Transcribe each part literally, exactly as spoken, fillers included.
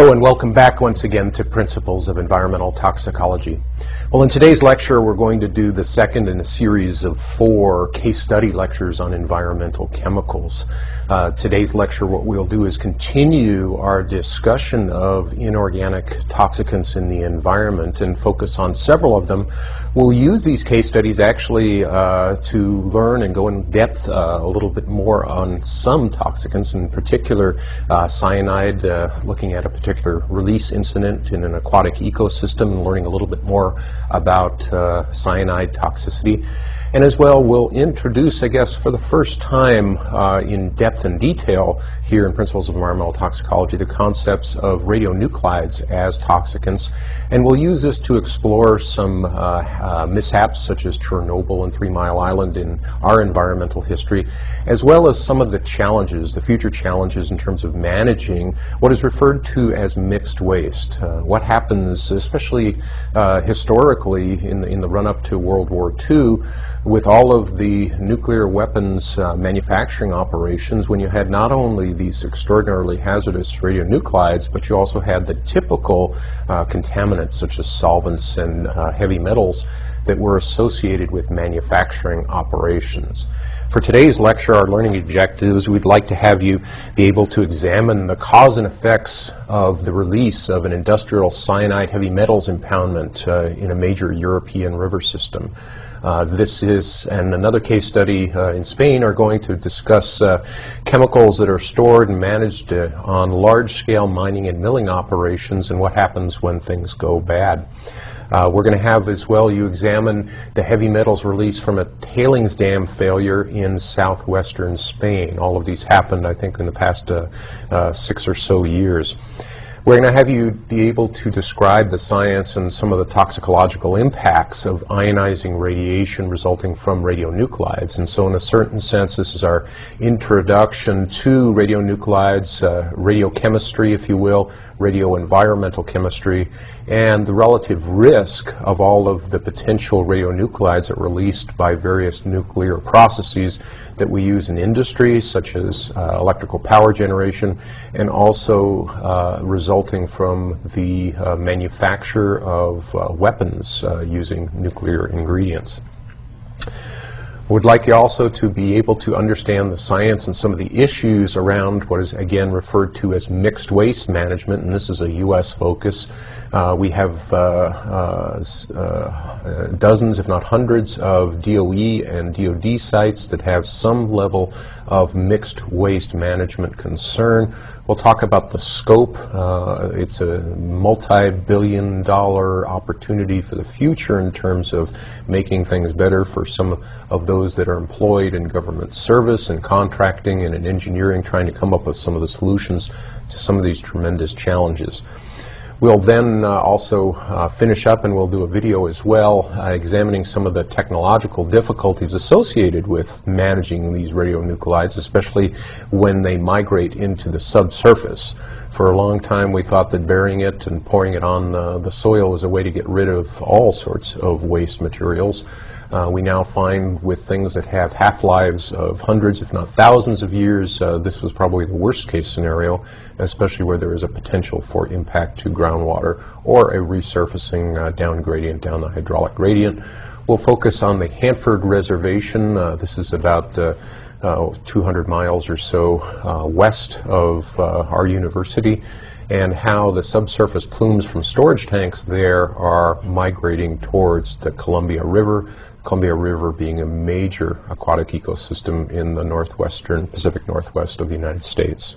Hello and welcome back once again to Principles of Environmental Toxicology. Well, in today's lecture we're going to do the second in a series of four case study lectures on environmental chemicals. Uh, today's lecture, what we'll do is continue our discussion of inorganic toxicants in the environment and focus on several of them. We'll use these case studies actually uh, to learn and go in depth uh, a little bit more on some toxicants, in particular uh, cyanide, uh, looking at a particular release incident in an aquatic ecosystem and learning a little bit more about uh, cyanide toxicity. And as well, we'll introduce, I guess, for the first time uh, in depth and detail here in Principles of Environmental Toxicology, the concepts of radionuclides as toxicants. And we'll use this to explore some uh, uh, mishaps such as Chernobyl and Three Mile Island in our environmental history, as well as some of the challenges, the future challenges in terms of managing what is referred to as mixed waste. Uh, what happens, especially uh, historically in the, in the run-up to World War Two, with all of the nuclear weapons uh, manufacturing operations, when you had not only these extraordinarily hazardous radionuclides, but you also had the typical uh, contaminants such as solvents and uh, heavy metals that were associated with manufacturing operations. For today's lecture, our learning objectives, we'd like to have you be able to examine the cause and effects of the release of an industrial cyanide heavy metals impoundment uh, in a major European river system. Uh, this is, and another case study uh, in Spain are going to discuss uh, chemicals that are stored and managed uh, on large-scale mining and milling operations and what happens when things go bad. Uh, we're going to have as well you examine the heavy metals released from a tailings dam failure in southwestern Spain. All of these happened, I think, in the past uh, uh, six or so years. We're going to have you be able to describe the science and some of the toxicological impacts of ionizing radiation resulting from radionuclides. And so in a certain sense, this is our introduction to radionuclides, uh, radiochemistry, if you will, radioenvironmental chemistry, and the relative risk of all of the potential radionuclides that are released by various nuclear processes that we use in industry, such as uh, electrical power generation, and also uh, resulting resulting from the uh, manufacture of uh, weapons uh, using nuclear ingredients. We'd like you also to be able to understand the science and some of the issues around what is again referred to as mixed waste management, and this is a U S focus. Uh, we have uh, uh, uh, dozens, if not hundreds, of D O E and D O D sites that have some level of mixed waste management concern. We'll talk about the scope. Uh, it's a multi-billion dollar opportunity for the future in terms of making things better for some of those that are employed in government service and contracting and in engineering, trying to come up with some of the solutions to some of these tremendous challenges. We'll then uh, also uh, finish up, and we'll do a video as well uh, examining some of the technological difficulties associated with managing these radionuclides, especially when they migrate into the subsurface. For a long time we thought that burying it and pouring it on uh, the soil was a way to get rid of all sorts of waste materials. Uh, we now find with things that have half-lives of hundreds, if not thousands of years, uh, this was probably the worst-case scenario, especially where there is a potential for impact to groundwater or a resurfacing uh, down gradient, down the hydraulic gradient. We'll focus on the Hanford Reservation. Uh, this is about uh, uh, two hundred miles or so uh, west of uh, our university, and how the subsurface plumes from storage tanks there are migrating towards the Columbia River, Columbia River being a major aquatic ecosystem in the northwestern, Pacific Northwest of the United States.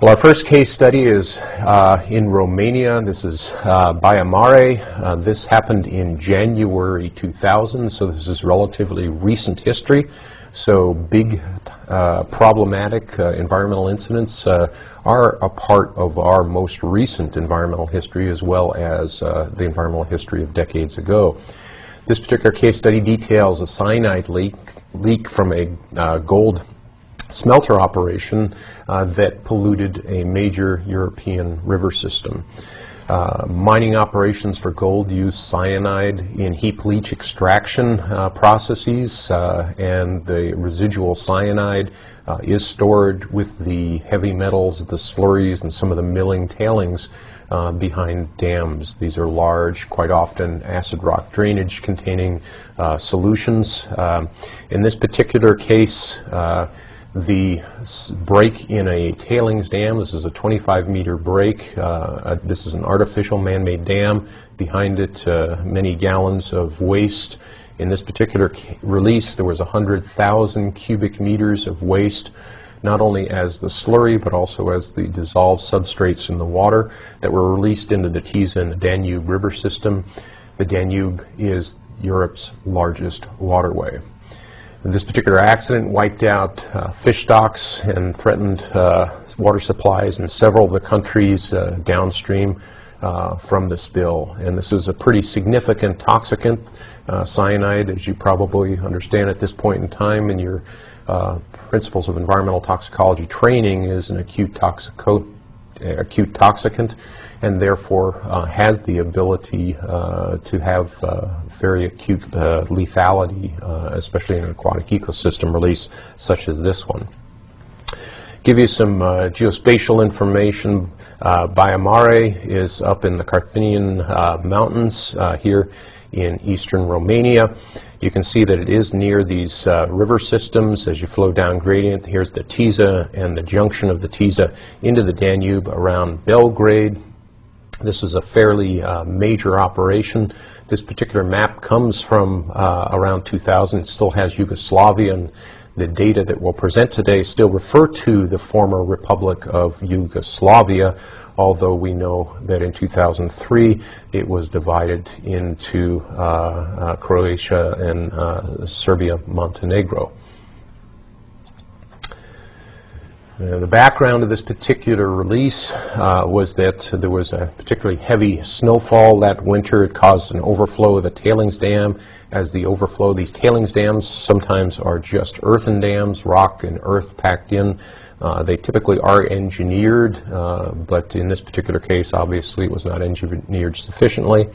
Well, our first case study is uh, in Romania. This is uh, Baia Mare. Uh, this happened in January two thousand, so this is relatively recent history. So big uh, problematic uh, environmental incidents uh, are a part of our most recent environmental history, as well as uh, the environmental history of decades ago. This particular case study details a cyanide leak, leak from a uh, gold smelter operation uh, that polluted a major European river system. Uh, mining operations for gold use cyanide in heap leach extraction uh, processes, uh, and the residual cyanide uh, is stored with the heavy metals, the slurries, and some of the milling tailings uh, behind dams. These are large, quite often acid rock drainage containing uh, solutions. Um, in this particular case, uh, the break in a tailings dam, this is a twenty-five meter break, uh, this is an artificial man-made dam, behind it uh, many gallons of waste. In this particular release there was one hundred thousand cubic meters of waste, not only as the slurry but also as the dissolved substrates in the water that were released into the Tisza and the Danube river system. The Danube is Europe's largest waterway. This particular accident wiped out uh, fish stocks and threatened uh, water supplies in several of the countries uh, downstream uh, from the spill. And this is a pretty significant toxicant, uh, cyanide, as you probably understand at this point in time in your uh, principles of environmental toxicology training, is an acute toxico acute toxicant, and therefore uh, has the ability uh, to have uh, very acute uh, lethality, uh, especially in an aquatic ecosystem release such as this one. Give you some uh, geospatial information. Uh, Baia Mare is up in the Carpathian uh, mountains uh, here in eastern Romania. You can see that it is near these uh, river systems as you flow down gradient. Here's the Tisza and the junction of the Tisza into the Danube around Belgrade. This is a fairly uh, major operation. This particular map comes from uh, around two thousand. It still has Yugoslavia, and the data that we'll present today still refer to the former Republic of Yugoslavia, although we know that in two thousand three it was divided into uh, uh, Croatia and uh, Serbia, Montenegro. Uh, the background of this particular release uh, was that there was a particularly heavy snowfall that winter. It caused an overflow of the tailings dam. As the overflow, these tailings dams sometimes are just earthen dams, rock and earth packed in. Uh, they typically are engineered, uh, but in this particular case, obviously, it was not engineered sufficiently.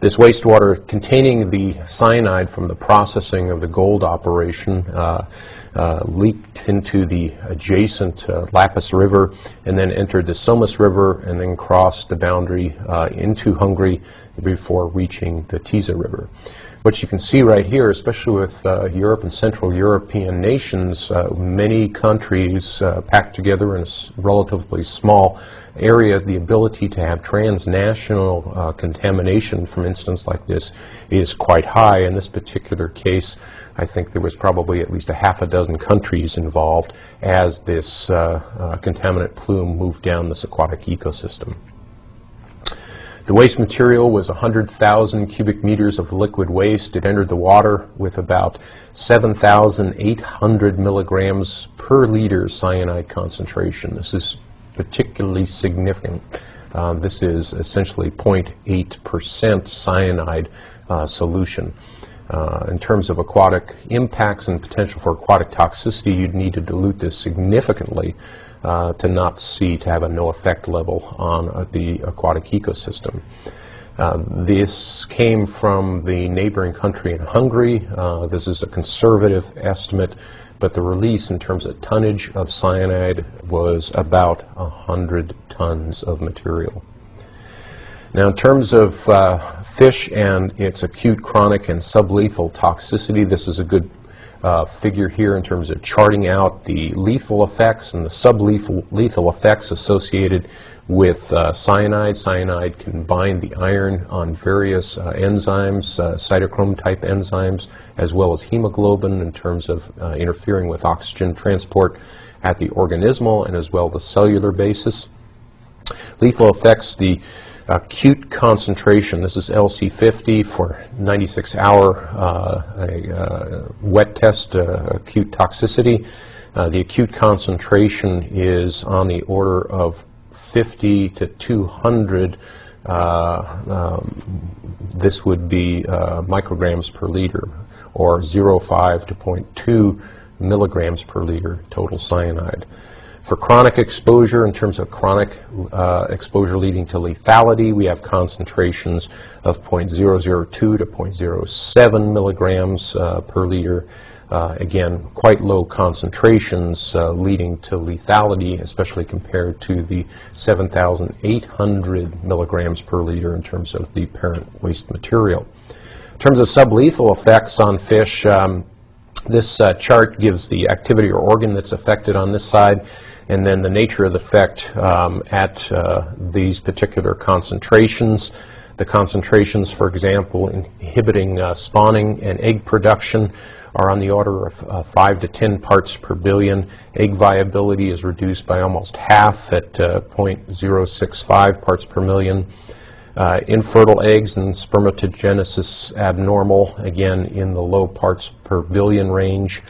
This wastewater containing the cyanide from the processing of the gold operation uh, uh, leaked into the adjacent uh, Lapis River and then entered the Somes River and then crossed the boundary uh, into Hungary before reaching the Tisza River. What you can see right here, especially with uh, Europe and Central European nations, uh, many countries uh, packed together in a relatively small area, the ability to have transnational uh, contamination from incidents like this is quite high. In this particular case, I think there was probably at least a half a dozen countries involved as this uh, uh, contaminant plume moved down this aquatic ecosystem. The waste material was one hundred thousand cubic meters of liquid waste. It entered the water with about seven thousand eight hundred milligrams per liter cyanide concentration. This is particularly significant. Uh, this is essentially zero point eight percent cyanide uh, solution. Uh, in terms of aquatic impacts and potential for aquatic toxicity, you'd need to dilute this significantly uh, to not see, to have a no effect level on uh, the aquatic ecosystem. Uh, this came from the neighboring country in Hungary. Uh, this is a conservative estimate, but the release in terms of tonnage of cyanide was about one hundred tons of material. Now, in terms of uh, fish and its acute, chronic, and sublethal toxicity, this is a good uh, figure here in terms of charting out the lethal effects and the sublethal lethal effects associated with uh, cyanide. Cyanide can bind the iron on various uh, enzymes, uh, cytochrome-type enzymes, as well as hemoglobin in terms of uh, interfering with oxygen transport at the organismal and as well the cellular basis. Lethal effects, the acute concentration, this is L C fifty for ninety-six hour uh, a, uh, wet test, uh, acute toxicity. Uh, the acute concentration is on the order of fifty to two hundred. Uh, um, this would be uh, micrograms per liter, or zero point five to zero point two milligrams per liter total cyanide. For chronic exposure, in terms of chronic uh, exposure leading to lethality, we have concentrations of zero point zero zero two to zero point zero seven milligrams uh, per liter. Uh, again, quite low concentrations uh, leading to lethality, especially compared to the seven thousand eight hundred milligrams per liter in terms of the parent waste material. In terms of sublethal effects on fish, um, this uh, chart gives the activity or organ that's affected on this side, and then the nature of the effect um, at uh, these particular concentrations. The concentrations, for example, inhibiting uh, spawning and egg production are on the order of uh, five to ten parts per billion. Egg viability is reduced by almost half at uh, zero point zero six five parts per million. Uh, infertile eggs and spermatogenesis abnormal, again in the low parts per billion range.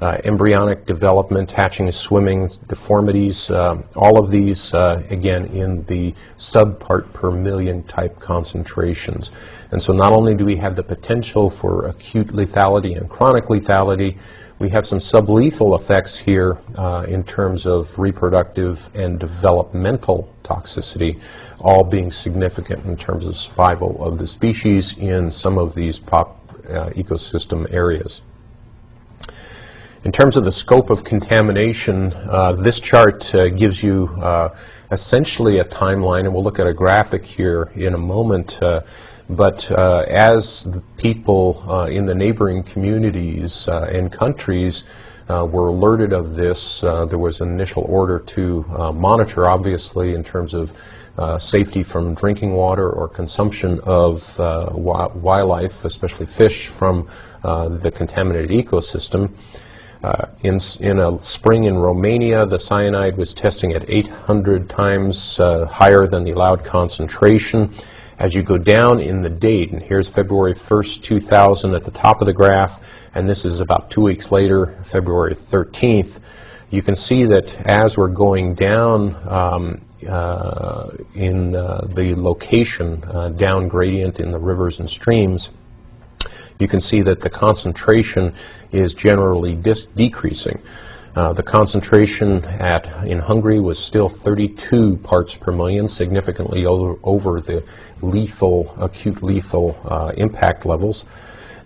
Uh, embryonic development, hatching and swimming, deformities, uh, all of these, uh, again, in the subpart per million type concentrations. And so not only do we have the potential for acute lethality and chronic lethality, we have some sublethal effects here uh, in terms of reproductive and developmental toxicity, all being significant in terms of survival of the species in some of these pop uh, ecosystem areas. In terms of the scope of contamination, uh, this chart uh, gives you uh, essentially a timeline, and we'll look at a graphic here in a moment. Uh, but uh, as the people uh, in the neighboring communities uh, and countries uh, were alerted of this, uh, there was an initial order to uh, monitor, obviously, in terms of uh, safety from drinking water or consumption of uh, wildlife, especially fish, from uh, the contaminated ecosystem. Uh, in, in a spring in Romania, the cyanide was testing at eight hundred times uh, higher than the allowed concentration. As you go down in the date, and here's February first, two thousand at the top of the graph, and this is about two weeks later, February thirteenth, you can see that as we're going down um, uh, in uh, the location, uh, down gradient in the rivers and streams, you can see that the concentration is generally dis decreasing. Uh, the concentration at, in Hungary was still thirty-two parts per million, significantly over, over the lethal, acute lethal uh, impact levels.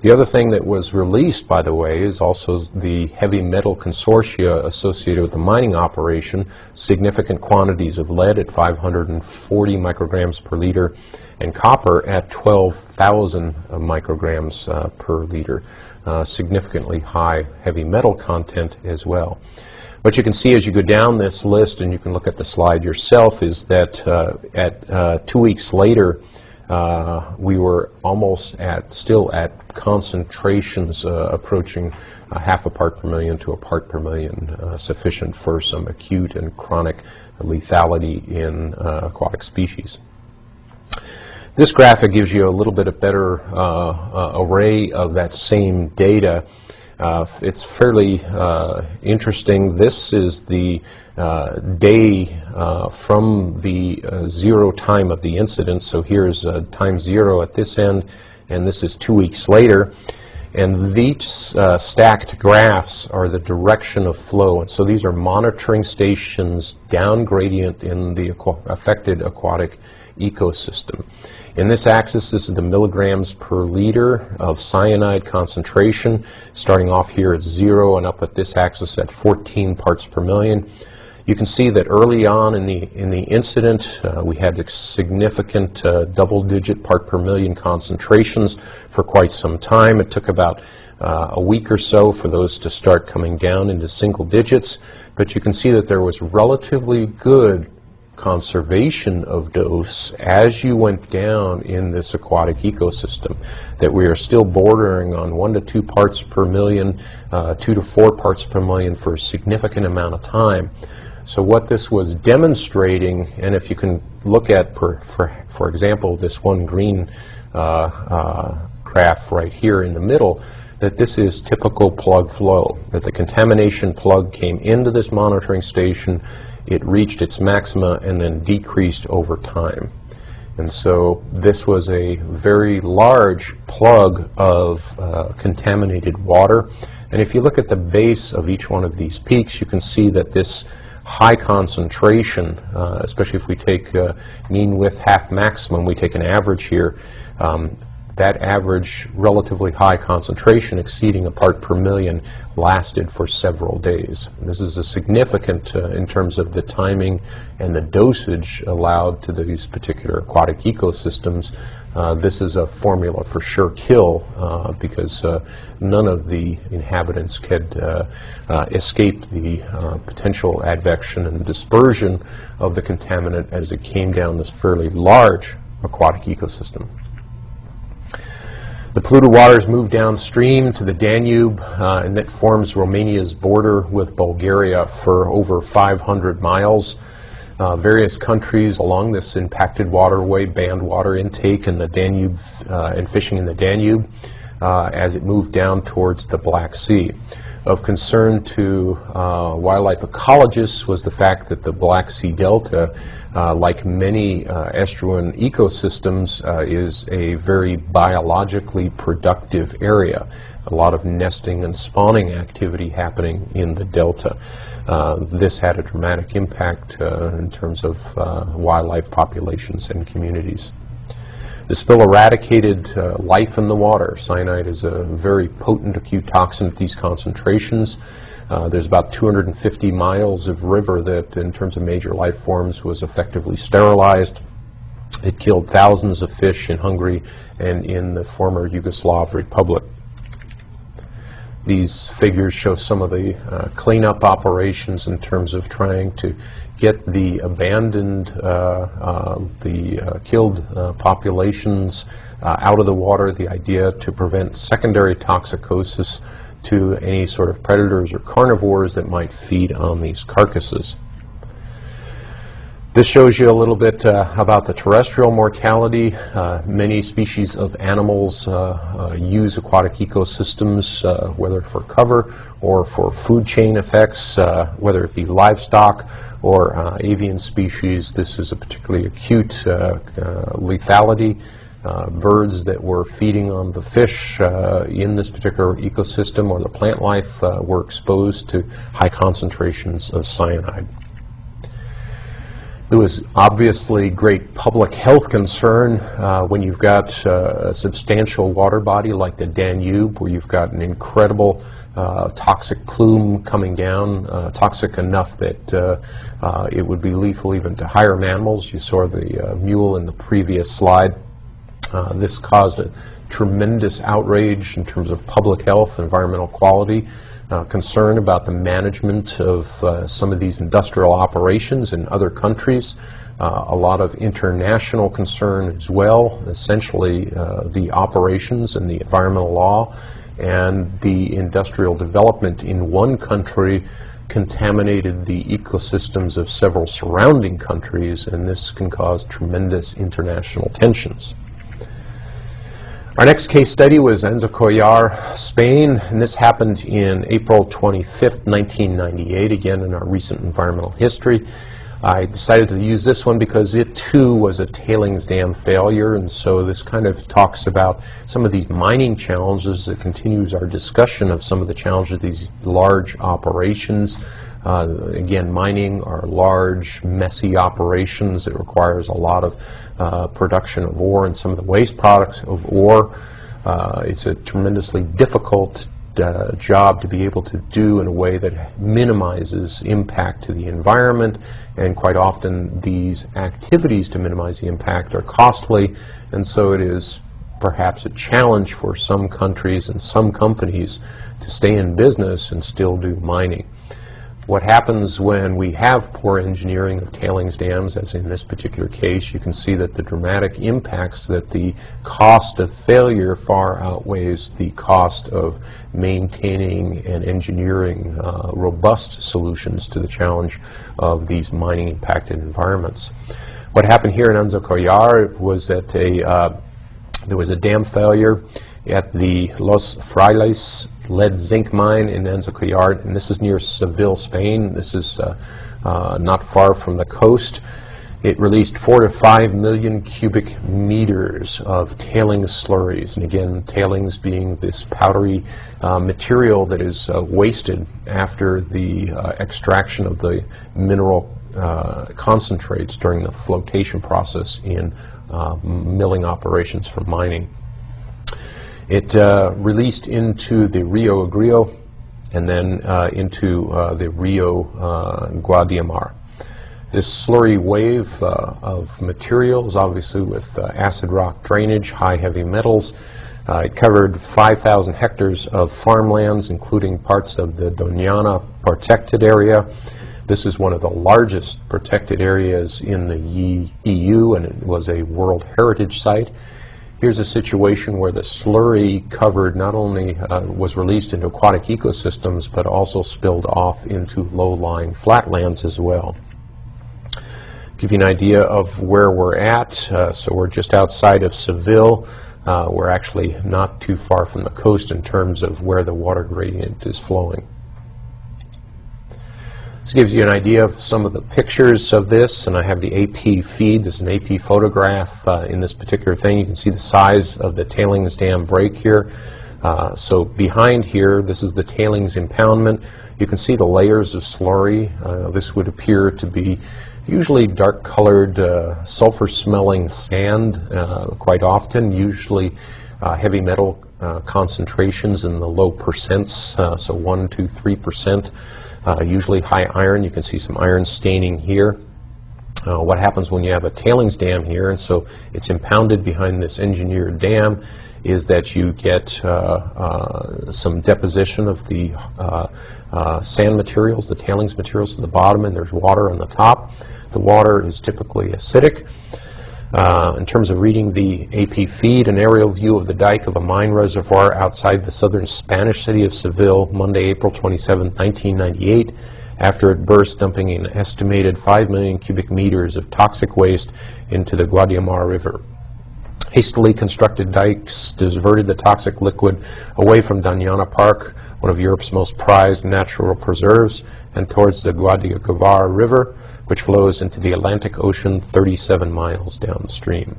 The other thing that was released, by the way, is also the heavy metal consortia associated with the mining operation, significant quantities of lead at five hundred forty micrograms per liter and copper at twelve thousand micrograms uh, per liter, uh, significantly high heavy metal content as well. What you can see as you go down this list, and you can look at the slide yourself, is that uh, at uh, two weeks later, Uh, we were almost at, still at concentrations uh, approaching a half a part per million to a part per million, uh, sufficient for some acute and chronic lethality in uh, aquatic species. This graphic gives you a little bit of better uh, uh, array of that same data. Uh, it's fairly uh, interesting. This is the uh, day uh, from the uh, zero time of the incident. So here's uh, time zero at this end, and this is two weeks later. And these uh, stacked graphs are the direction of flow. And so these are monitoring stations down gradient in the aqua- affected aquatic ecosystem. In this axis, this is the milligrams per liter of cyanide concentration, starting off here at zero and up at this axis at fourteen parts per million. You can see that early on in the in the incident, uh, we had significant uh, double-digit part per million concentrations for quite some time. It took about uh, a week or so for those to start coming down into single digits, but you can see that there was relatively good conservation of dose as you went down in this aquatic ecosystem, that we are still bordering on one to two parts per million, uh, two to four parts per million for a significant amount of time. So what this was demonstrating, and if you can look at, per, for, for example, this one green uh, uh, graph right here in the middle, that this is typical plug flow, that the contamination plug came into this monitoring station, it reached its maxima, and then decreased over time. And so this was a very large plug of uh, contaminated water. And if you look at the base of each one of these peaks, you can see that this high concentration, uh, especially if we take uh, mean width half maximum, we take an average here, um, that average relatively high concentration exceeding a part per million lasted for several days. And this is a significant uh, in terms of the timing and the dosage allowed to these particular aquatic ecosystems. Uh, this is a formula for sure kill uh, because uh, none of the inhabitants could uh, uh, escape the uh, potential advection and dispersion of the contaminant as it came down this fairly large aquatic ecosystem. The polluted waters moved downstream to the Danube, uh, and that forms Romania's border with Bulgaria for over five hundred miles. Uh, various countries along this impacted waterway banned water intake in the Danube uh, and fishing in the Danube uh, as it moved down towards the Black Sea. Of concern to uh, wildlife ecologists was the fact that the Black Sea Delta, uh, like many uh, estuarine ecosystems, uh, is a very biologically productive area. A lot of nesting and spawning activity happening in the delta. Uh, this had a dramatic impact uh, in terms of uh, wildlife populations and communities. The spill eradicated uh, life in the water. Cyanide is a very potent acute toxin at these concentrations. Uh, there's about two hundred fifty miles of river that, in terms of major life forms, was effectively sterilized. It killed thousands of fish in Hungary and in the former Yugoslav Republic. These figures show some of the uh, cleanup operations in terms of trying to get the abandoned, uh, uh, the uh, killed uh, populations uh, out of the water, the idea to prevent secondary toxicosis to any sort of predators or carnivores that might feed on these carcasses. This shows you a little bit uh, about the terrestrial mortality. Uh, many species of animals uh, uh, use aquatic ecosystems, uh, whether for cover or for food chain effects, uh, whether it be livestock or uh, avian species. This is a particularly acute uh, uh, lethality. Uh, birds that were feeding on the fish uh, in this particular ecosystem or the plant life uh, were exposed to high concentrations of cyanide. There was obviously great public health concern uh, when you've got uh, a substantial water body like the Danube, where you've got an incredible uh, toxic plume coming down, uh, toxic enough that uh, uh, it would be lethal even to higher mammals. You saw the uh, mule in the previous slide. Uh, this caused a tremendous outrage in terms of public health, environmental quality. Uh, concern about the management of uh, some of these industrial operations in other countries, uh, a lot of international concern as well, essentially uh, the operations and the environmental law and the industrial development in one country contaminated the ecosystems of several surrounding countries, and this can cause tremendous international tensions. Our next case study was Aznalcóllar, Spain, and this happened in April twenty-fifth, nineteen ninety-eight, again in our recent environmental history. I decided to use this one because it too was a tailings dam failure, and so this kind of talks about some of these mining challenges that continues our discussion of some of the challenges of these large operations. Uh, again, mining are large, messy operations. It requires a lot of uh, production of ore and some of the waste products of ore. Uh, it's a tremendously difficult uh, job to be able to do in a way that minimizes impact to the environment. And quite often, these activities to minimize the impact are costly, and so it is perhaps a challenge for some countries and some companies to stay in business and still do mining. What happens when we have poor engineering of tailings dams, as in this particular case, you can see that the dramatic impacts, that the cost of failure far outweighs the cost of maintaining and engineering uh, robust solutions to the challenge of these mining impacted environments. What happened here in Aznalcóllar was that a, uh, there was a dam failure at the Los Frailes lead zinc mine in Aznalcóllar, and this is near Seville, Spain. This is uh, uh, not far from the coast. It released four to five million cubic meters of tailings slurries, and again, tailings being this powdery uh, material that is uh, wasted after the uh, extraction of the mineral uh, concentrates during the flotation process in uh, milling operations for mining. It uh, released into the Rio Agrio and then uh, into uh, the Rio uh, Guadiamar. This slurry wave uh, of materials, obviously with uh, acid rock drainage, high heavy metals. Uh, it covered five thousand hectares of farmlands, including parts of the Doñana protected area. This is one of the largest protected areas in the E U, and it was a World Heritage Site. Here's a situation where the slurry covered not only uh, was released into aquatic ecosystems, but also spilled off into low-lying flatlands as well. Give you an idea of where we're at. Uh, so we're just outside of Seville. Uh, we're actually not too far from the coast in terms of where the water gradient is flowing. This gives you an idea of some of the pictures of this, and I have the A P feed. This is an A P photograph uh, in this particular thing. You can see the size of the tailings dam break here. Uh, so behind here, this is the tailings impoundment. You can see the layers of slurry. Uh, this would appear to be usually dark-colored, uh, sulfur-smelling sand, uh, quite often, usually uh, heavy metal uh, concentrations in the low percents, uh, so one, two, three percent, uh, usually high iron. You can see some iron staining here. Uh, what happens when you have a tailings dam here, and so it's impounded behind this engineered dam, is that you get uh, uh, some deposition of the uh, uh, sand materials, the tailings materials at the bottom, and there's water on the top. The water is typically acidic. Uh, in terms of reading the A P feed, an aerial view of the dike of a mine reservoir outside the southern Spanish city of Seville, Monday, April twenty-seventh, nineteen ninety-eight, after it burst, dumping an estimated five million cubic meters of toxic waste into the Guadiamar River. Hastily constructed dikes diverted the toxic liquid away from Doñana Park, one of Europe's most prized natural preserves, and towards the Guadalajara River, which flows into the Atlantic Ocean thirty-seven miles downstream.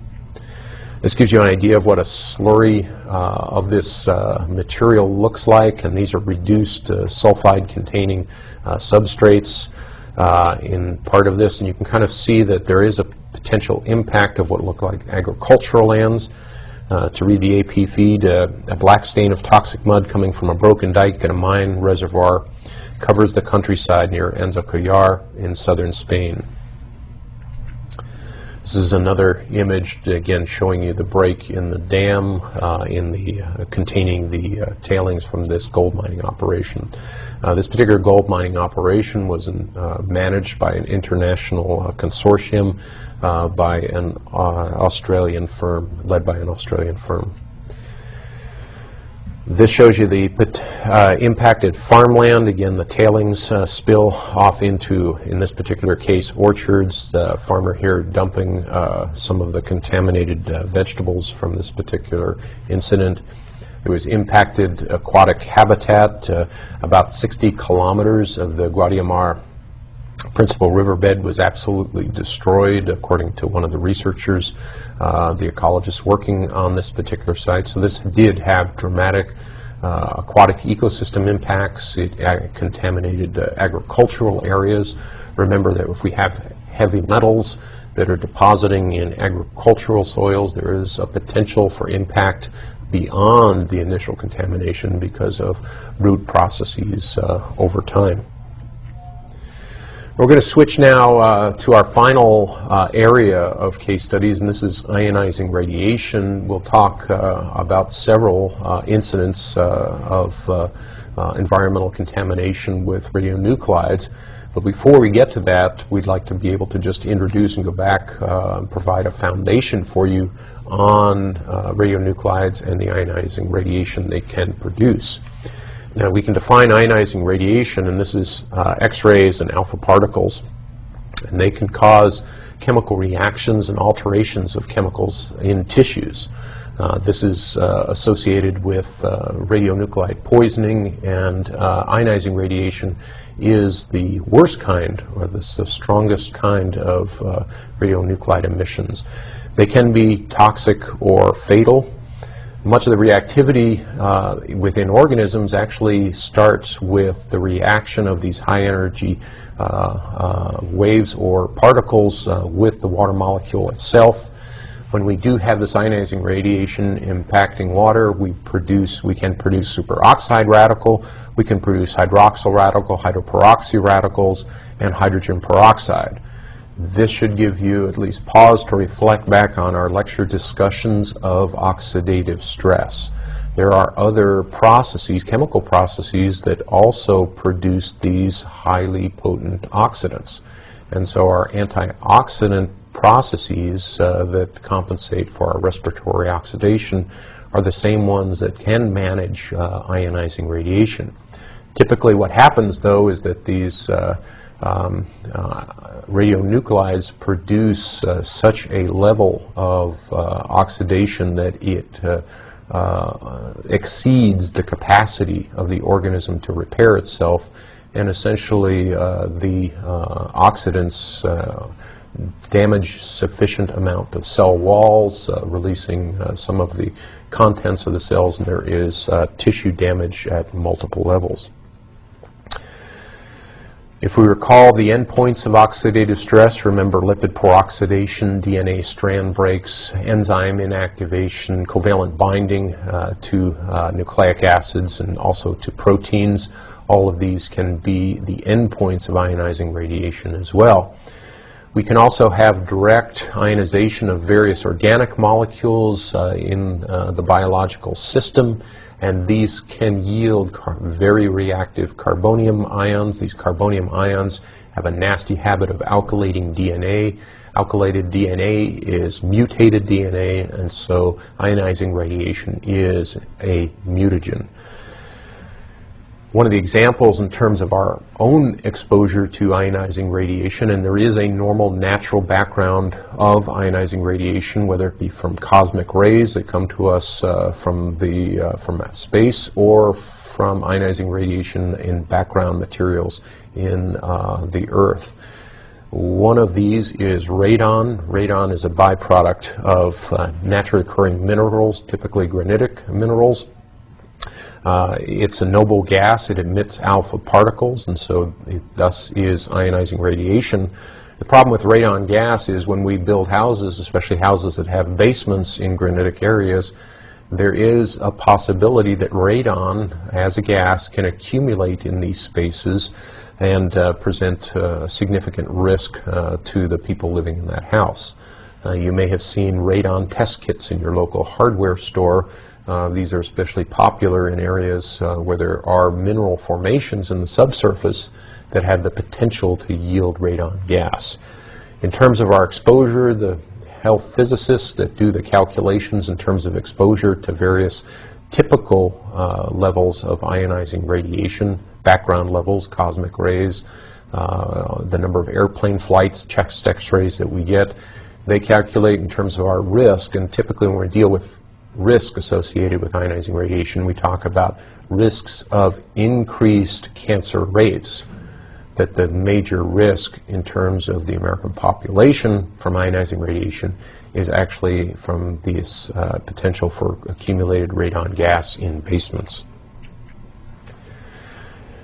This gives you an idea of what a slurry uh, of this uh, material looks like, and these are reduced uh, sulfide-containing uh, substrates uh, in part of this, and you can kind of see that there is a potential impact of what look like agricultural lands. Uh, to read the A P feed, uh, a black stain of toxic mud coming from a broken dike and a mine reservoir covers the countryside near Aznalcóllar in southern Spain. This is another image, again, showing you the break in the dam uh, in the, uh, containing the uh, tailings from this gold mining operation. Uh, this particular gold mining operation was in, uh, managed by an international uh, consortium uh, by an uh, Australian firm, led by an Australian firm. This shows you the uh, impacted farmland. Again, the tailings uh, spill off into, in this particular case, orchards. The farmer here dumping uh, some of the contaminated uh, vegetables from this particular incident. It was impacted aquatic habitat. Uh, about sixty kilometers of the Guadiamar principal riverbed was absolutely destroyed, according to one of the researchers, uh, the ecologist working on this particular site. So this did have dramatic uh, aquatic ecosystem impacts. It uh, contaminated uh, agricultural areas. Remember that if we have heavy metals that are depositing in agricultural soils, there is a potential for impact beyond the initial contamination because of root processes uh, over time. We're going to switch now uh, to our final uh, area of case studies, and this is ionizing radiation. We'll talk uh, about several uh, incidents uh, of uh, uh, environmental contamination with radionuclides. But before we get to that, we'd like to be able to just introduce and go back uh, and provide a foundation for you on uh, radionuclides and the ionizing radiation they can produce. Now, we can define ionizing radiation, and this is uh, X-rays and alpha particles, and they can cause chemical reactions and alterations of chemicals in tissues. Uh, this is uh, associated with uh, radionuclide poisoning, and uh, ionizing radiation is the worst kind, or the, the strongest kind of uh, radionuclide emissions. They can be toxic or fatal. Much of the reactivity uh, within organisms actually starts with the reaction of these high-energy uh, uh, waves or particles uh, with the water molecule itself. When we do have this ionizing radiation impacting water, we produce, we can produce superoxide radical, we can produce hydroxyl radical, hydroperoxy radicals, and hydrogen peroxide. This should give you at least pause to reflect back on our lecture discussions of oxidative stress. There are other processes, chemical processes, that also produce these highly potent oxidants. And so our antioxidant processes uh, that compensate for our respiratory oxidation are the same ones that can manage uh, ionizing radiation. Typically what happens, though, is that these uh, um, uh, radionuclides produce uh, such a level of uh, oxidation that it uh, uh, exceeds the capacity of the organism to repair itself, and essentially uh, the uh, oxidants uh, damage sufficient amount of cell walls, uh, releasing uh, some of the contents of the cells, and there is uh, tissue damage at multiple levels. If we recall the endpoints of oxidative stress, remember lipid peroxidation, D N A strand breaks, enzyme inactivation, covalent binding uh, to uh, nucleic acids and also to proteins. All of these can be the endpoints of ionizing radiation as well. We can also have direct ionization of various organic molecules uh, in uh, the biological system, and these can yield very reactive carbonium ions. These carbonium ions have a nasty habit of alkylating D N A. Alkylated D N A is mutated D N A, and so ionizing radiation is a mutagen. One of the examples in terms of our own exposure to ionizing radiation, and there is a normal natural background of ionizing radiation, whether it be from cosmic rays that come to us uh, from, the, uh, from space, or from ionizing radiation in background materials in uh, the Earth. One of these is radon. Radon is a byproduct of uh, naturally occurring minerals, typically granitic minerals. Uh, it's a noble gas. It emits alpha particles, and so it thus is ionizing radiation. The problem with radon gas is when we build houses, especially houses that have basements in granitic areas, there is a possibility that radon as a gas can accumulate in these spaces and uh, present uh, significant risk uh, to the people living in that house. Uh, you may have seen radon test kits in your local hardware store. Uh, these are especially popular in areas uh, where there are mineral formations in the subsurface that have the potential to yield radon gas. In terms of our exposure, the health physicists that do the calculations in terms of exposure to various typical uh, levels of ionizing radiation, background levels, cosmic rays, uh, the number of airplane flights, chest X-rays that we get, they calculate in terms of our risk, and typically when we deal with risk associated with ionizing radiation, we talk about risks of increased cancer rates, that the major risk in terms of the American population from ionizing radiation is actually from this uh, potential for accumulated radon gas in basements.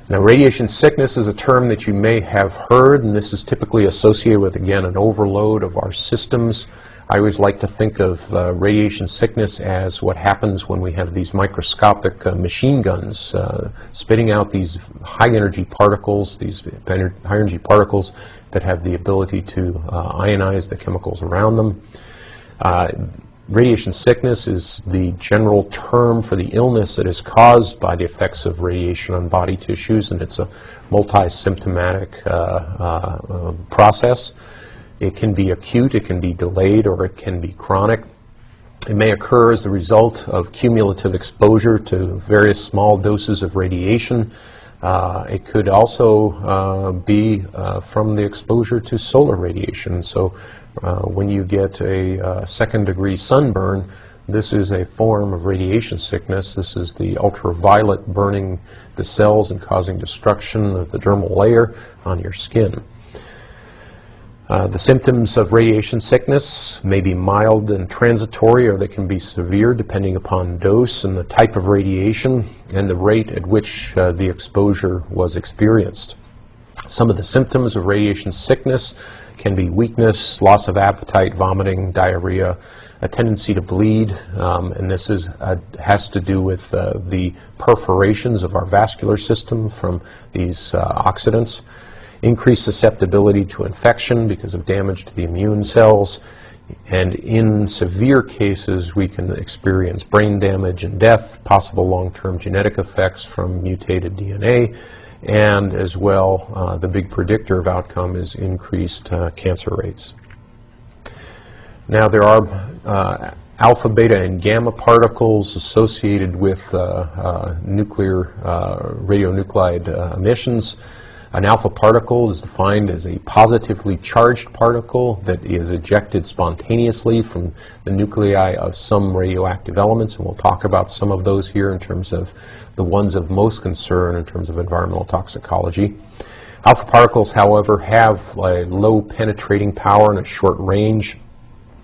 Now, radiation sickness is a term that you may have heard, and this is typically associated with, again, an overload of our systems. I always like to think of uh, radiation sickness as what happens when we have these microscopic uh, machine guns uh, spitting out these high-energy particles, these high-energy particles that have the ability to uh, ionize the chemicals around them. Uh, radiation sickness is the general term for the illness that is caused by the effects of radiation on body tissues, and it's a multi-symptomatic uh, uh, process. It can be acute, it can be delayed, or it can be chronic. It may occur as the result of cumulative exposure to various small doses of radiation. Uh, it could also uh, be uh, from the exposure to solar radiation. So uh, when you get a uh, second degree sunburn, This is a form of radiation sickness. This is the ultraviolet burning the cells and causing destruction of the dermal layer on your skin. Uh, the symptoms of radiation sickness may be mild and transitory, or they can be severe depending upon dose and the type of radiation and the rate at which uh, the exposure was experienced. Some of the symptoms of radiation sickness can be weakness, loss of appetite, vomiting, diarrhea, a tendency to bleed, um, and this is, uh, has to do with uh, the perforations of our vascular system from these uh, oxidants, increased susceptibility to infection because of damage to the immune cells, and in severe cases we can experience brain damage and death, possible long-term genetic effects from mutated D N A, and as well uh, the big predictor of outcome is increased uh, cancer rates. Now there are uh, alpha, beta, and gamma particles associated with uh, uh, nuclear uh, radionuclide uh, emissions. An alpha particle is defined as a positively charged particle that is ejected spontaneously from the nuclei of some radioactive elements, and we'll talk about some of those here in terms of the ones of most concern in terms of environmental toxicology. Alpha particles, however, have a low penetrating power and a short range.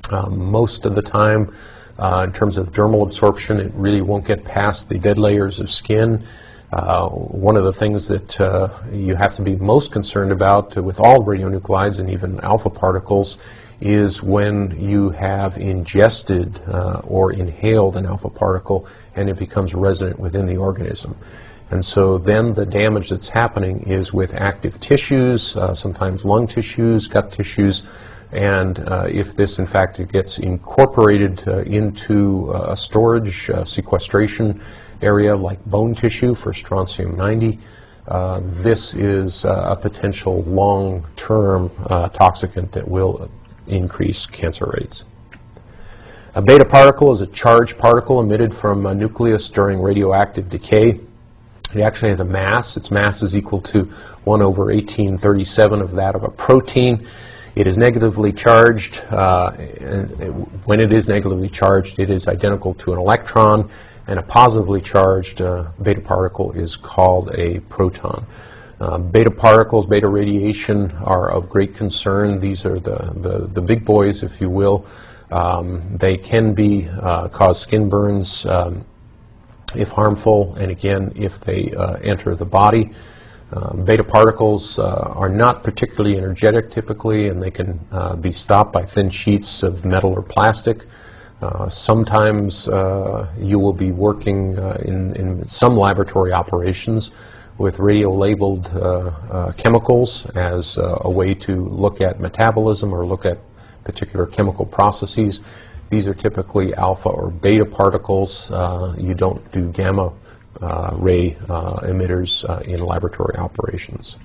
Um, most of the time, uh, in terms of dermal absorption, it really won't get past the dead layers of skin. Uh, one of the things that uh, you have to be most concerned about uh, with all radionuclides and even alpha particles is when you have ingested uh, or inhaled an alpha particle and it becomes resident within the organism. And so then the damage that's happening is with active tissues, uh, sometimes lung tissues, gut tissues, and uh, if this in fact it gets incorporated uh, into uh, a storage uh, sequestration area like bone tissue for strontium ninety, uh, this is uh, a potential long-term uh, toxicant that will increase cancer rates. A beta particle is a charged particle emitted from a nucleus during radioactive decay. It actually has a mass. Its mass is equal to one over eighteen thirty-seven of that of a protein. It is negatively charged. Uh, and it, when it is negatively charged, it is identical to an electron. And a positively charged uh, beta particle is called a proton. Uh, beta particles, beta radiation are of great concern. These are the, the, the big boys, if you will. Um, they can be uh, cause skin burns um, if harmful, and again, if they uh, enter the body. Uh, beta particles uh, are not particularly energetic typically, and they can uh, be stopped by thin sheets of metal or plastic. Uh, sometimes uh, you will be working uh, in, in some laboratory operations with radio-labeled uh, uh, chemicals as uh, a way to look at metabolism or look at particular chemical processes. These are typically alpha or beta particles. Uh, you don't do gamma uh, ray uh, emitters uh, in laboratory operations.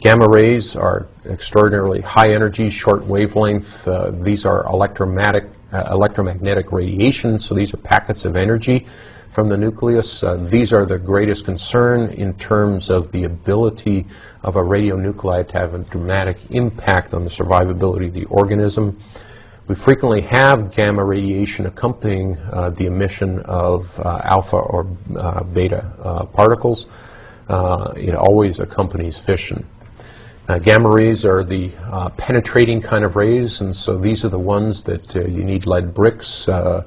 Gamma rays are extraordinarily high energy, short wavelength. Uh, these are electromagnetic, uh, electromagnetic radiation, so these are packets of energy from the nucleus. Uh, these are the greatest concern in terms of the ability of a radionuclide to have a dramatic impact on the survivability of the organism. We frequently have gamma radiation accompanying uh, the emission of uh, alpha or uh, beta uh, particles. Uh, it always accompanies fission. Uh, gamma rays are the uh, penetrating kind of rays, and so these are the ones that uh, you need lead bricks, uh,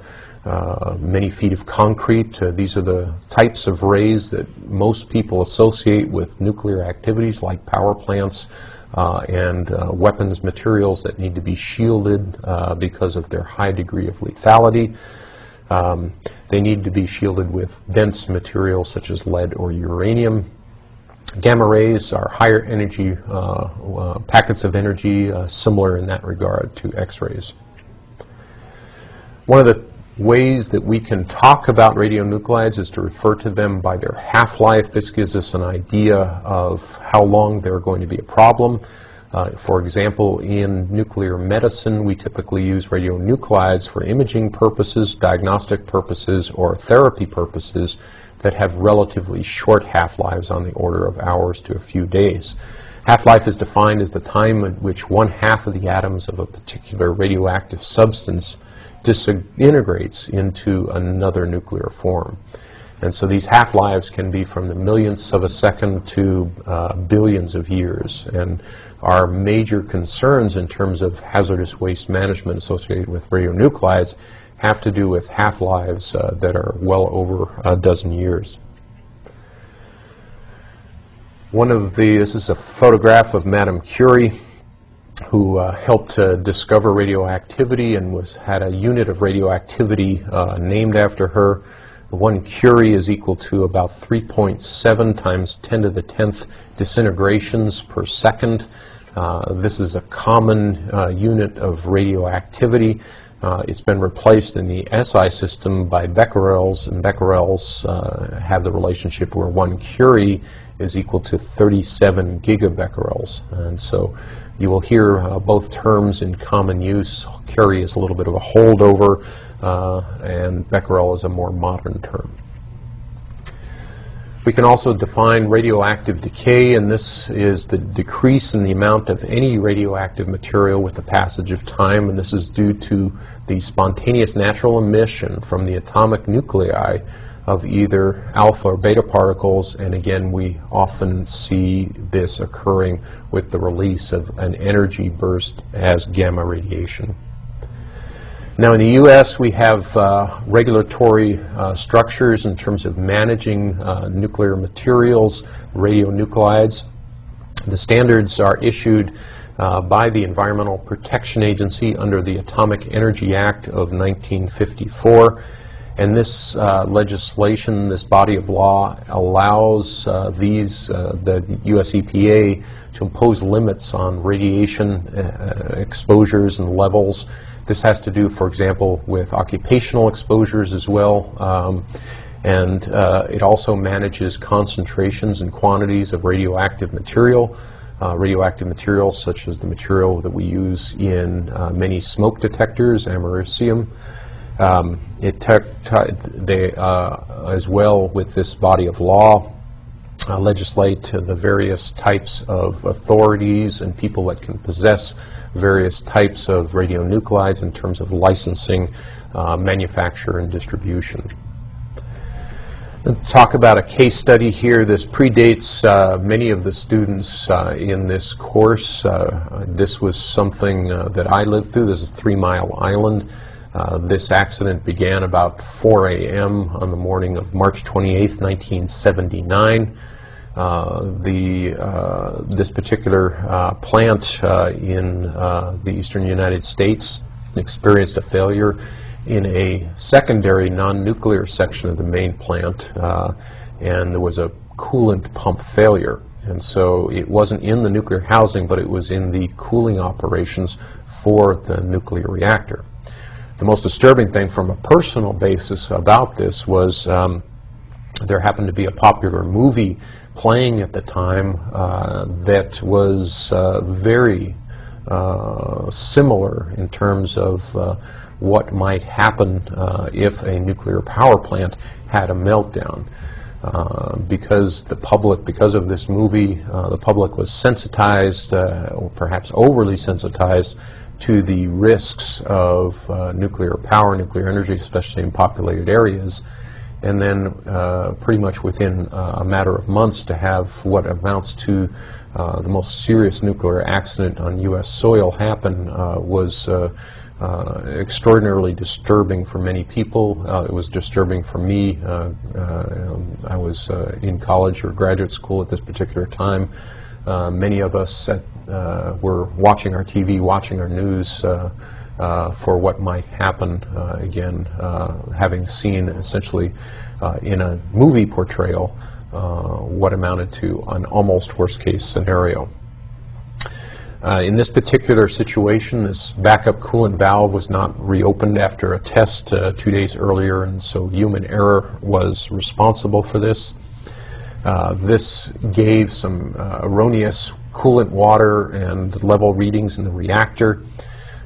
uh, many feet of concrete. Uh, these are the types of rays that most people associate with nuclear activities like power plants uh, and uh, weapons materials that need to be shielded uh, because of their high degree of lethality. Um, they need to be shielded with dense materials such as lead or uranium. Gamma rays are higher energy uh, uh, packets of energy, uh, similar in that regard to X-rays. One of the ways that we can talk about radionuclides is to refer to them by their half-life. This gives us an idea of how long they're going to be a problem. Uh, for example, in nuclear medicine, we typically use radionuclides for imaging purposes, diagnostic purposes, or therapy purposes that have relatively short half-lives on the order of hours to a few days. Half-life is defined as the time at which one half of the atoms of a particular radioactive substance disintegrates into another nuclear form. And so these half-lives can be from the millionths of a second to uh, billions of years. And our major concerns in terms of hazardous waste management associated with radionuclides have to do with half-lives uh, that are well over a dozen years. One of the, this is a photograph of Madame Curie, who uh, helped to uh, discover radioactivity and was, had a unit of radioactivity uh, named after her. One Curie is equal to about three point seven times ten to the tenth disintegrations per second. Uh, this is a common uh, unit of radioactivity. Uh, it's been replaced in the S I system by becquerels, and becquerels uh, have the relationship where one Curie is equal to thirty-seven gigabecquerels. And so you will hear uh, both terms in common use. Curie is a little bit of a holdover. Uh, and becquerel is a more modern term. We can also define radioactive decay, and this is the decrease in the amount of any radioactive material with the passage of time, and this is due to the spontaneous natural emission from the atomic nuclei of either alpha or beta particles, and again we often see this occurring with the release of an energy burst as gamma radiation. Now, in the U S, we have uh, regulatory uh, structures in terms of managing uh, nuclear materials, radionuclides. The standards are issued uh, by the Environmental Protection Agency under the Atomic Energy Act of nineteen fifty-four. And this uh, legislation, this body of law, allows uh, these, uh, the U S E P A to impose limits on radiation uh, exposures and levels. This has to do, for example, with occupational exposures as well. Um, and uh, it also manages concentrations and quantities of radioactive material. Uh, radioactive materials such as the material that we use in uh, many smoke detectors, americium. Um, it they, uh, as well with this body of law, uh, legislate the various types of authorities and people that can possess various types of radionuclides in terms of licensing, uh, manufacture, and distribution. Talk about a case study here. This predates uh, many of the students uh, in this course. Uh, this was something uh, that I lived through. This is Three Mile Island. Uh, this accident began about four A M on the morning of March twenty-eighth, nineteen seventy-nine. Uh, the, uh, this particular uh, plant uh, in uh, the eastern United States experienced a failure in a secondary non-nuclear section of the main plant, uh, and there was a coolant pump failure. And so it wasn't in the nuclear housing, but it was in the cooling operations for the nuclear reactor. The most disturbing thing from a personal basis about this was um, there happened to be a popular movie playing at the time uh, that was uh, very uh, similar in terms of uh, what might happen uh, if a nuclear power plant had a meltdown. Uh, because the public, because of this movie, uh, the public was sensitized, uh, or perhaps overly sensitized, to the risks of uh, nuclear power, nuclear energy, especially in populated areas. And then uh, pretty much within uh, a matter of months to have what amounts to uh, the most serious nuclear accident on U S soil happen uh, was uh, uh, extraordinarily disturbing for many people. Uh, it was disturbing for me. Uh, uh, I was uh, in college or graduate school at this particular time. Uh, many of us at, uh, were watching our T V, watching our news uh, uh, for what might happen, uh, again, uh, having seen essentially uh, in a movie portrayal uh, what amounted to an almost worst-case scenario. Uh, in this particular situation, this backup coolant valve was not reopened after a test uh, two days earlier, and so human error was responsible for this. Uh, this gave some uh, erroneous coolant water and level readings in the reactor.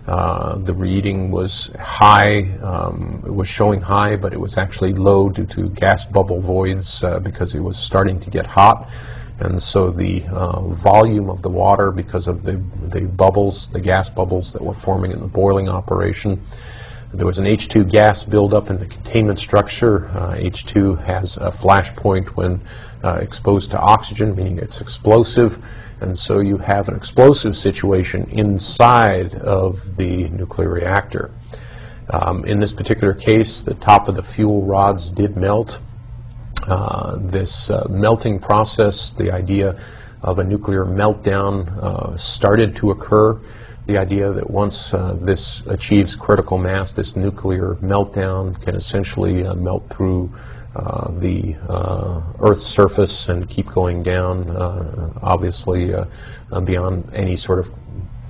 Uh, the reading was high, um, it was showing high, but it was actually low due to gas bubble voids uh, because it was starting to get hot. And so the uh, volume of the water, because of the, the bubbles, the gas bubbles that were forming in the boiling operation, there was an H two gas buildup in the containment structure. Uh, H two has a flash point when uh, exposed to oxygen, meaning it's explosive. And so you have an explosive situation inside of the nuclear reactor. Um, in this particular case, the top of the fuel rods did melt. Uh, this uh, melting process, the idea of a nuclear meltdown, uh, started to occur. The idea that once uh, this achieves critical mass, this nuclear meltdown can essentially uh, melt through uh, the uh, Earth's surface and keep going down, uh, obviously uh, uh, beyond any sort of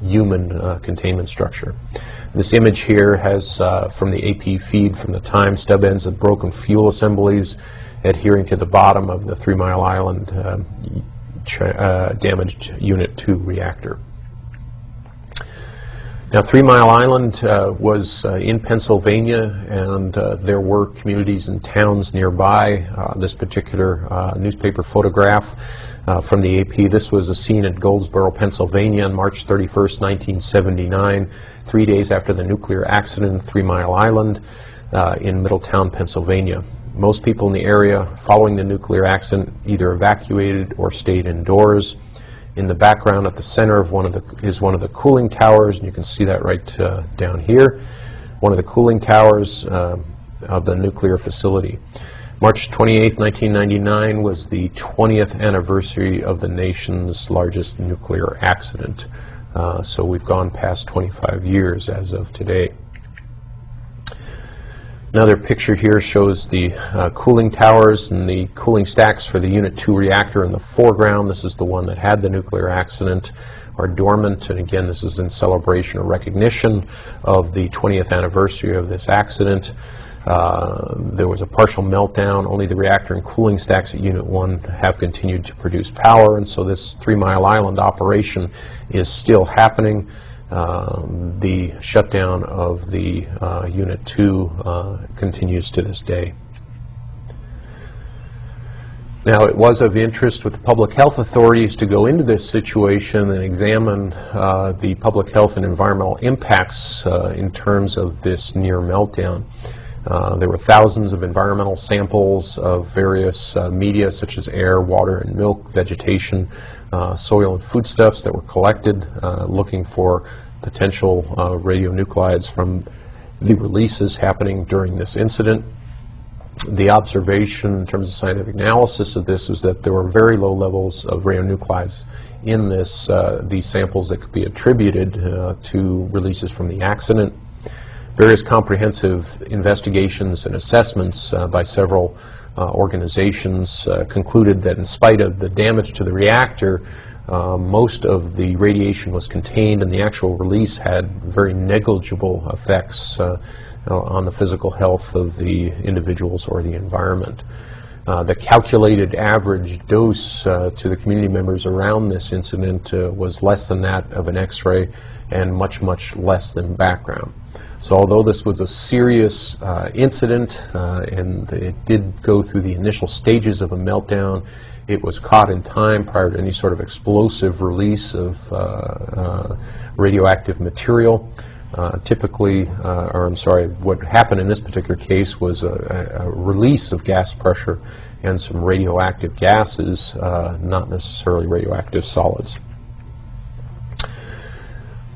human uh, containment structure. This image here has, uh, from the A P feed, from the time, stub ends of broken fuel assemblies adhering to the bottom of the Three Mile Island uh, ch uh, damaged Unit two reactor. Now, Three Mile Island uh, was uh, in Pennsylvania, and uh, there were communities and towns nearby. Uh, this particular uh, newspaper photograph uh, from the A P, this was a scene at Goldsboro, Pennsylvania on March thirty-first, nineteen seventy-nine, three days after the nuclear accident at Three Mile Island uh, in Middletown, Pennsylvania. Most people in the area following the nuclear accident either evacuated or stayed indoors. In the background at the center of one of the, is one of the cooling towers, and you can see that right uh, down here, one of the cooling towers uh, of the nuclear facility. March twenty-eighth, nineteen ninety-nine was the twentieth anniversary of the nation's largest nuclear accident. Uh, so we've gone past twenty-five years as of today. Another picture here shows the uh, cooling towers and the cooling stacks for the Unit two reactor in the foreground. This is the one that had the nuclear accident, or dormant, and again this is in celebration or recognition of the twentieth anniversary of this accident. Uh, there was a partial meltdown. Only the reactor and cooling stacks at Unit one have continued to produce power, and so this Three Mile Island operation is still happening. Uh, the shutdown of the uh, Unit two uh, continues to this day. Now, it was of interest with the public health authorities to go into this situation and examine uh, the public health and environmental impacts uh, in terms of this near meltdown. Uh, there were thousands of environmental samples of various uh, media such as air, water, and milk, vegetation, uh, soil, and foodstuffs that were collected, uh, looking for potential uh, radionuclides from the releases happening during this incident. The observation in terms of scientific analysis of this was that there were very low levels of radionuclides in this, uh, these samples that could be attributed uh, to releases from the accident. Various comprehensive investigations and assessments uh, by several uh, organizations uh, concluded that in spite of the damage to the reactor, uh, most of the radiation was contained and the actual release had very negligible effects uh, on the physical health of the individuals or the environment. Uh, the calculated average dose uh, to the community members around this incident uh, was less than that of an X-ray and much, much less than background. So although this was a serious uh, incident uh, and it did go through the initial stages of a meltdown, it was caught in time prior to any sort of explosive release of uh, uh, radioactive material. Uh, typically, uh, or I'm sorry, what happened in this particular case was a, a release of gas pressure and some radioactive gases, uh, not necessarily radioactive solids.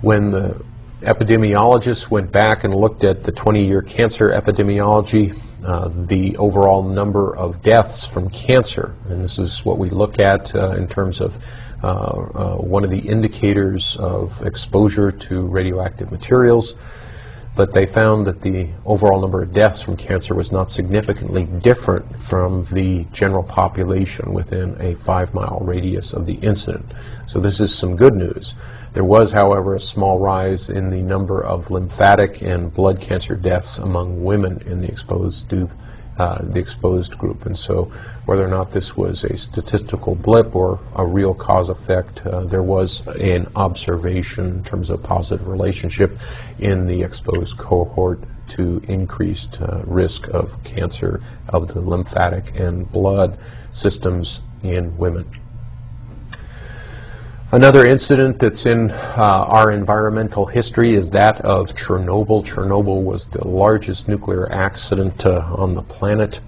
When the epidemiologists went back and looked at the twenty-year cancer epidemiology, uh, the overall number of deaths from cancer. And this is what we look at uh, in terms of uh, uh, one of the indicators of exposure to radioactive materials. But they found that the overall number of deaths from cancer was not significantly different from the general population within a five-mile radius of the incident. So this is some good news. There was, however, a small rise in the number of lymphatic and blood cancer deaths among women in the exposed uh, the exposed group. And so whether or not this was a statistical blip or a real cause effect, uh, there was an observation in terms of positive relationship in the exposed cohort to increased uh, risk of cancer of the lymphatic and blood systems in women. Another incident that's in uh, our environmental history is that of Chernobyl. Chernobyl was the largest nuclear accident uh, on the planet.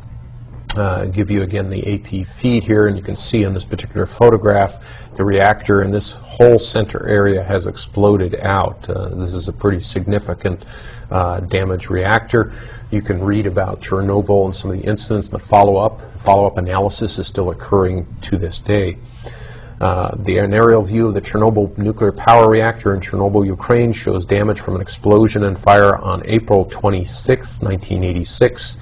Uh, give you again the A P feed here, and you can see in this particular photograph the reactor, and this whole center area has exploded out. Uh, this is a pretty significant uh, damaged reactor. You can read about Chernobyl and some of the incidents. The follow-up, follow-up analysis is still occurring to this day. Uh, the aerial view of the Chernobyl nuclear power reactor in Chernobyl, Ukraine, shows damage from an explosion and fire on April twenty-sixth, nineteen eighty-six.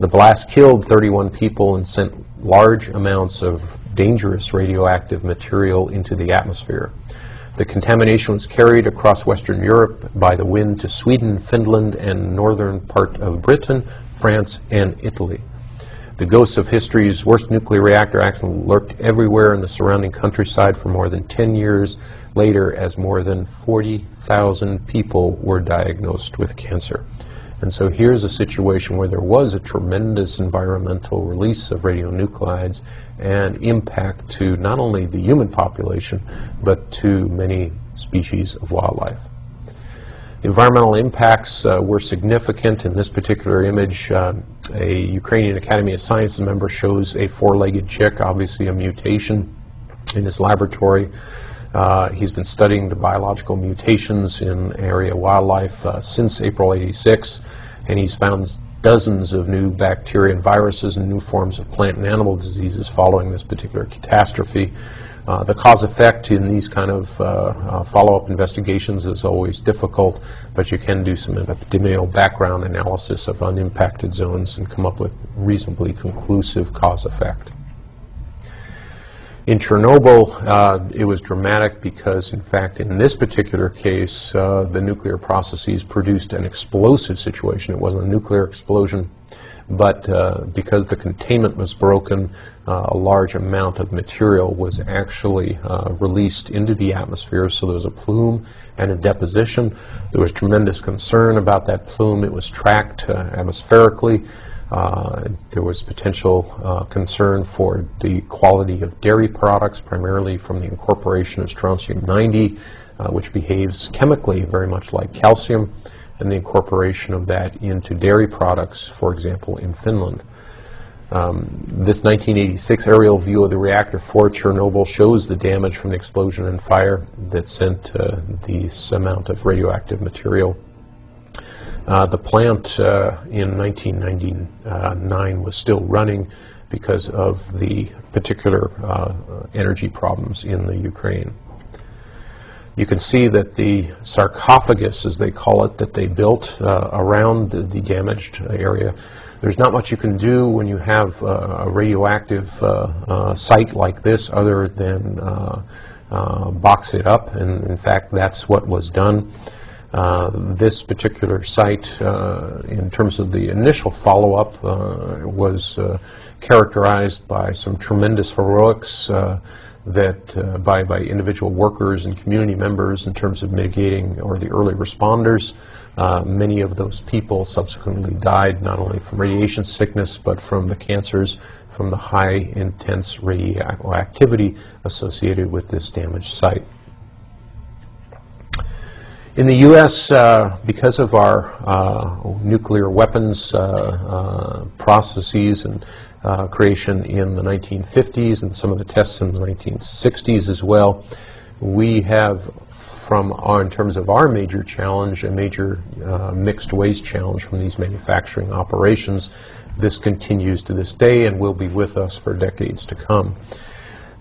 The blast killed thirty-one people and sent large amounts of dangerous radioactive material into the atmosphere. The contamination was carried across Western Europe by the wind to Sweden, Finland, and northern part of Britain, France, and Italy. The ghosts of history's worst nuclear reactor accident lurked everywhere in the surrounding countryside for more than ten years later, as more than forty thousand people were diagnosed with cancer. And so here's a situation where there was a tremendous environmental release of radionuclides and impact to not only the human population, but to many species of wildlife. The environmental impacts uh, were significant. In this particular image, uh, a Ukrainian Academy of Sciences member shows a four-legged chick, obviously a mutation in his laboratory. Uh, he's been studying the biological mutations in area wildlife uh, since April eighty-six, and he's found dozens of new bacteria and viruses and new forms of plant and animal diseases following this particular catastrophe. Uh, the cause-effect in these kind of uh, uh, follow-up investigations is always difficult, but you can do some epidemiological background analysis of unimpacted zones and come up with reasonably conclusive cause-effect. In Chernobyl, uh, it was dramatic because, in fact, in this particular case, uh, the nuclear processes produced an explosive situation. It wasn't a nuclear explosion, but uh, because the containment was broken, uh, a large amount of material was actually uh, released into the atmosphere. So there was a plume and a deposition. There was tremendous concern about that plume. It was tracked uh, atmospherically. Uh, there was potential uh, concern for the quality of dairy products, primarily from the incorporation of strontium ninety, uh, which behaves chemically very much like calcium, and the incorporation of that into dairy products, for example, in Finland. Um, this nineteen eighty-six aerial view of the reactor for Chernobyl shows the damage from the explosion and fire that sent uh, this amount of radioactive material. Uh, the plant uh, in nineteen ninety-nine was still running because of the particular uh, energy problems in the Ukraine. You can see that the sarcophagus, as they call it, that they built uh, around the, the damaged area. There's not much you can do when you have uh, a radioactive uh, uh, site like this other than uh, uh, box it up, and in fact that's what was done. Uh, this particular site, uh, in terms of the initial follow-up, uh, was uh, characterized by some tremendous heroics uh, that uh, by, by individual workers and community members in terms of mitigating or the early responders. Uh, many of those people subsequently died not only from radiation sickness, but from the cancers from the high intense radioactivity associated with this damaged site. In the U S, uh, because of our uh, nuclear weapons uh, uh, processes and uh, creation in the nineteen fifties and some of the tests in the nineteen sixties as well, we have from our, in terms of our major challenge, a major uh, mixed waste challenge from these manufacturing operations. This continues to this day and will be with us for decades to come.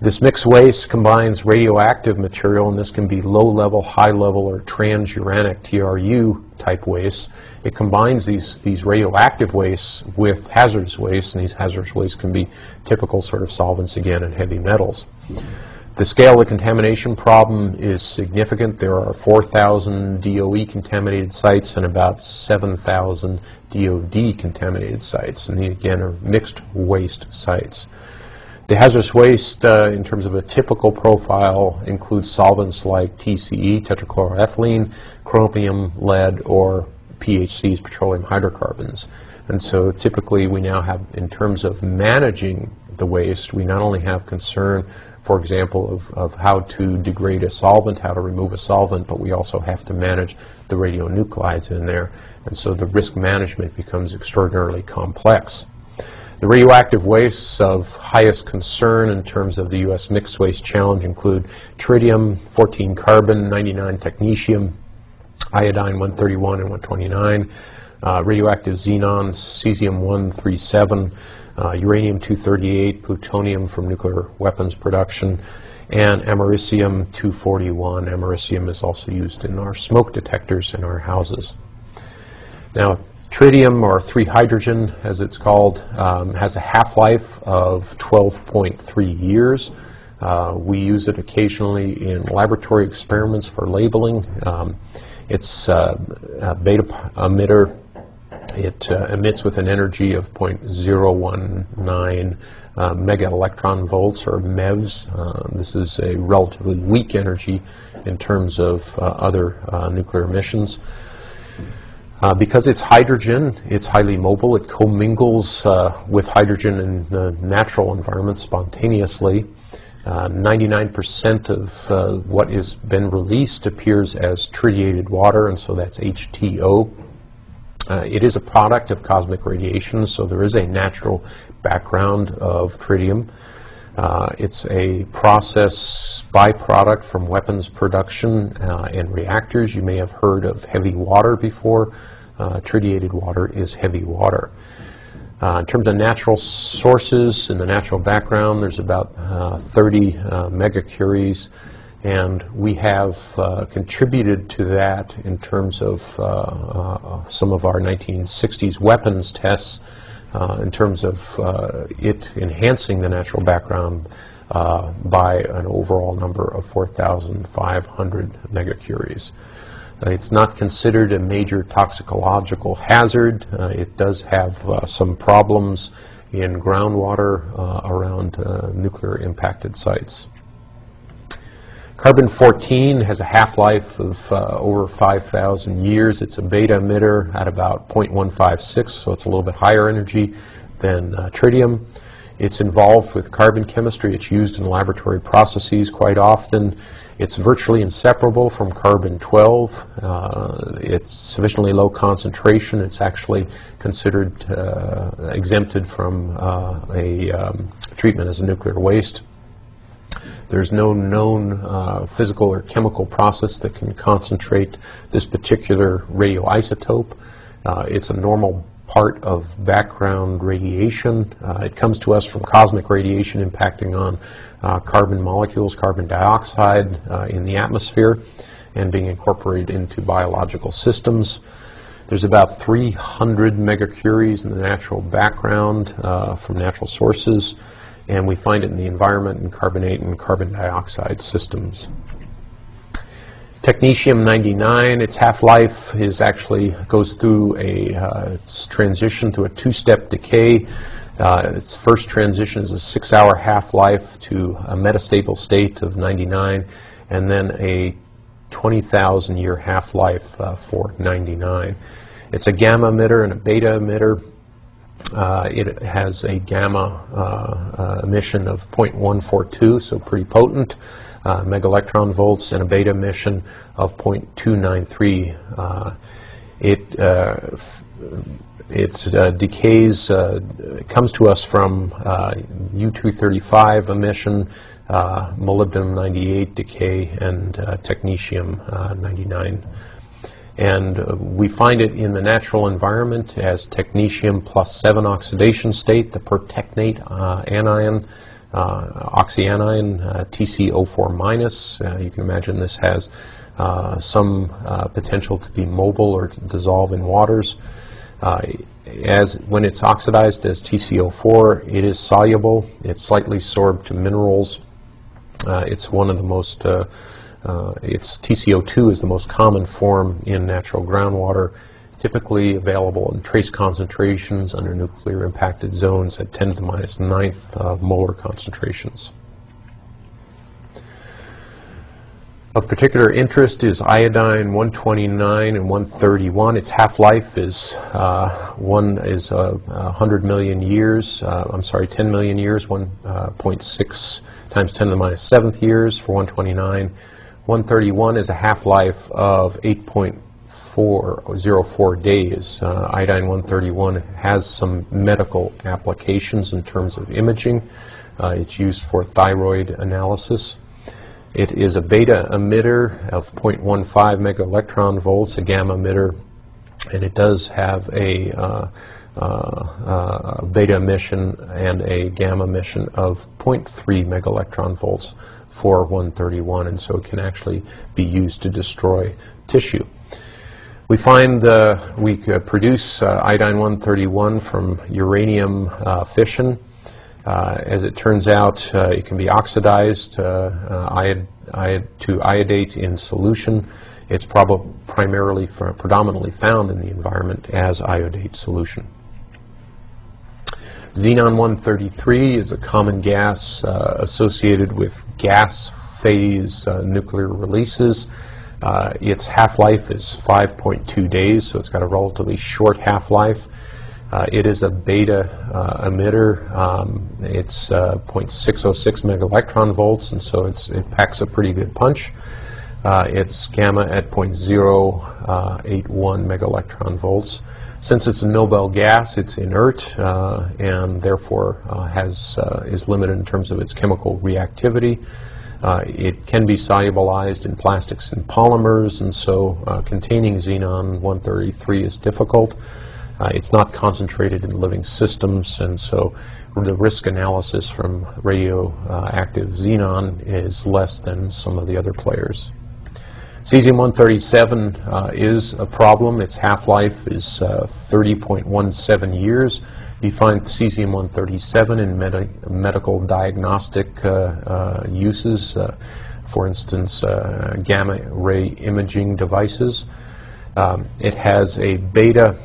This mixed waste combines radioactive material, and this can be low-level, high-level, or transuranic T R U type waste. It combines these, these radioactive wastes with hazardous waste, and these hazardous wastes can be typical sort of solvents again and heavy metals. The scale of the contamination problem is significant. There are four thousand D O E contaminated sites and about seven thousand D O D contaminated sites. And these, again, are mixed waste sites. The hazardous waste, uh, in terms of a typical profile, includes solvents like T C E, tetrachloroethylene, chromium, lead, or P H Cs, petroleum hydrocarbons. And so typically we now have, in terms of managing the waste, we not only have concern, for example, of, of how to degrade a solvent, how to remove a solvent, but we also have to manage the radionuclides in there. And so the risk management becomes extraordinarily complex. The radioactive wastes of highest concern in terms of the U S mixed waste challenge include tritium, fourteen carbon, ninety-nine technetium, iodine one thirty-one and one twenty-nine, Uh, radioactive xenon, cesium one thirty-seven, uh, uranium two thirty-eight, plutonium from nuclear weapons production, and americium two forty-one. Americium is also used in our smoke detectors in our houses. Now, tritium, or three hydrogen as it's called, um, has a half-life of twelve point three years. Uh, we use it occasionally in laboratory experiments for labeling. Um, it's uh, a beta emitter. It uh, emits with an energy of zero point zero one nine uh, mega electron volts, or MeVs. Uh, this is a relatively weak energy in terms of uh, other uh, nuclear emissions. Uh, because it's hydrogen, it's highly mobile. It commingles uh, with hydrogen in the natural environment spontaneously. ninety-nine percent uh, of uh, what has been released appears as tritiated water, and so that's H T O. Uh, it is a product of cosmic radiation, so there is a natural background of tritium. Uh, it's a process byproduct from weapons production uh, and reactors. You may have heard of heavy water before. Uh, tritiated water is heavy water. Uh, in terms of natural sources, in the natural background, there's about uh, thirty uh, megacuries, and we have uh, contributed to that in terms of uh, uh, some of our nineteen sixties weapons tests, uh, in terms of uh, it enhancing the natural background uh, by an overall number of four thousand five hundred megacuries. It's not considered a major toxicological hazard. Uh, it does have uh, some problems in groundwater uh, around uh, nuclear impacted sites. Carbon fourteen has a half-life of uh, over five thousand years. It's a beta emitter at about zero point one five six, so it's a little bit higher energy than uh, tritium. It's involved with carbon chemistry. It's used in laboratory processes quite often. It's virtually inseparable from carbon twelve. Uh, it's sufficiently low concentration. It's actually considered uh, exempted from uh, a um, treatment as a nuclear waste. There's no known uh, physical or chemical process that can concentrate this particular radioisotope. Uh, it's a normal part of background radiation. Uh, it comes to us from cosmic radiation impacting on uh, carbon molecules, carbon dioxide uh, in the atmosphere, and being incorporated into biological systems. There's about three hundred megacuries in the natural background uh, from natural sources, and we find it in the environment in carbonate and carbon dioxide systems. Technetium ninety-nine, its half-life is actually goes through a uh, its transition to a two-step decay. Uh, its first transition is a six-hour half-life to a metastable state of ninety-nine, and then a twenty thousand year half-life uh, for ninety-nine. It's a gamma emitter and a beta emitter. Uh, it has a gamma uh, uh, emission of zero point one four two, so pretty potent, uh, mega electron volts, and a beta emission of zero point two nine three. Uh, it uh, it uh, decays, uh, comes to us from uh, U two thirty-five emission, uh, molybdenum ninety-eight decay, and uh, technetium ninety-nine. And uh, we find it in the natural environment as technetium plus seven oxidation state, the pertechnate uh, anion, uh, oxyanion, uh, T C O four minus. Uh, you can imagine this has uh, some uh, potential to be mobile or to dissolve in waters. Uh, as when it's oxidized as T C O four, it is soluble. It's slightly sorbed to minerals Uh, it's one of the most, uh, uh, it's T C O two is the most common form in natural groundwater, typically available in trace concentrations under nuclear impacted zones at ten to the minus ninth uh, molar concentrations. Of particular interest is iodine one twenty-nine and one thirty-one. Its half-life is uh, one is uh, one hundred million years. Uh, I'm sorry, ten million years. one point six uh, times ten to the minus seventh years for one twenty-nine. one thirty-one is a half-life of eight point four oh four days. Uh, iodine one thirty-one has some medical applications in terms of imaging. Uh, it's used for thyroid analysis. It is a beta emitter of zero point one five megaelectron volts, a gamma emitter, and it does have a uh, uh, uh, beta emission and a gamma emission of zero point three megaelectron volts for one thirty-one, and so it can actually be used to destroy tissue. We find uh, we produce uh, iodine one thirty-one from uranium uh, fission. Uh, as it turns out, uh, it can be oxidized uh, uh, iod iod to iodate in solution. It's probably primarily for predominantly found in the environment as iodate solution. Xenon one thirty-three is a common gas uh, associated with gas phase uh, nuclear releases. Uh, its half-life is five point two days, so it's got a relatively short half-life. Uh, it is a beta uh, emitter. Um, it's uh, zero point six oh six megaelectron volts, and so it's, it packs a pretty good punch. Uh, it's gamma at zero point zero eight one megaelectron volts. Since it's a noble gas, it's inert uh, and therefore uh, has uh, is limited in terms of its chemical reactivity. Uh, it can be solubilized in plastics and polymers, and so uh, containing xenon one thirty-three is difficult. Uh, it's not concentrated in living systems, and so the risk analysis from radioactive uh, xenon is less than some of the other players. Cesium one thirty-seven uh, is a problem. Its half-life is uh, thirty point one seven years. You find cesium one thirty-seven in med medical diagnostic uh, uh, uses, uh, for instance, uh, gamma ray imaging devices. Um, it has a beta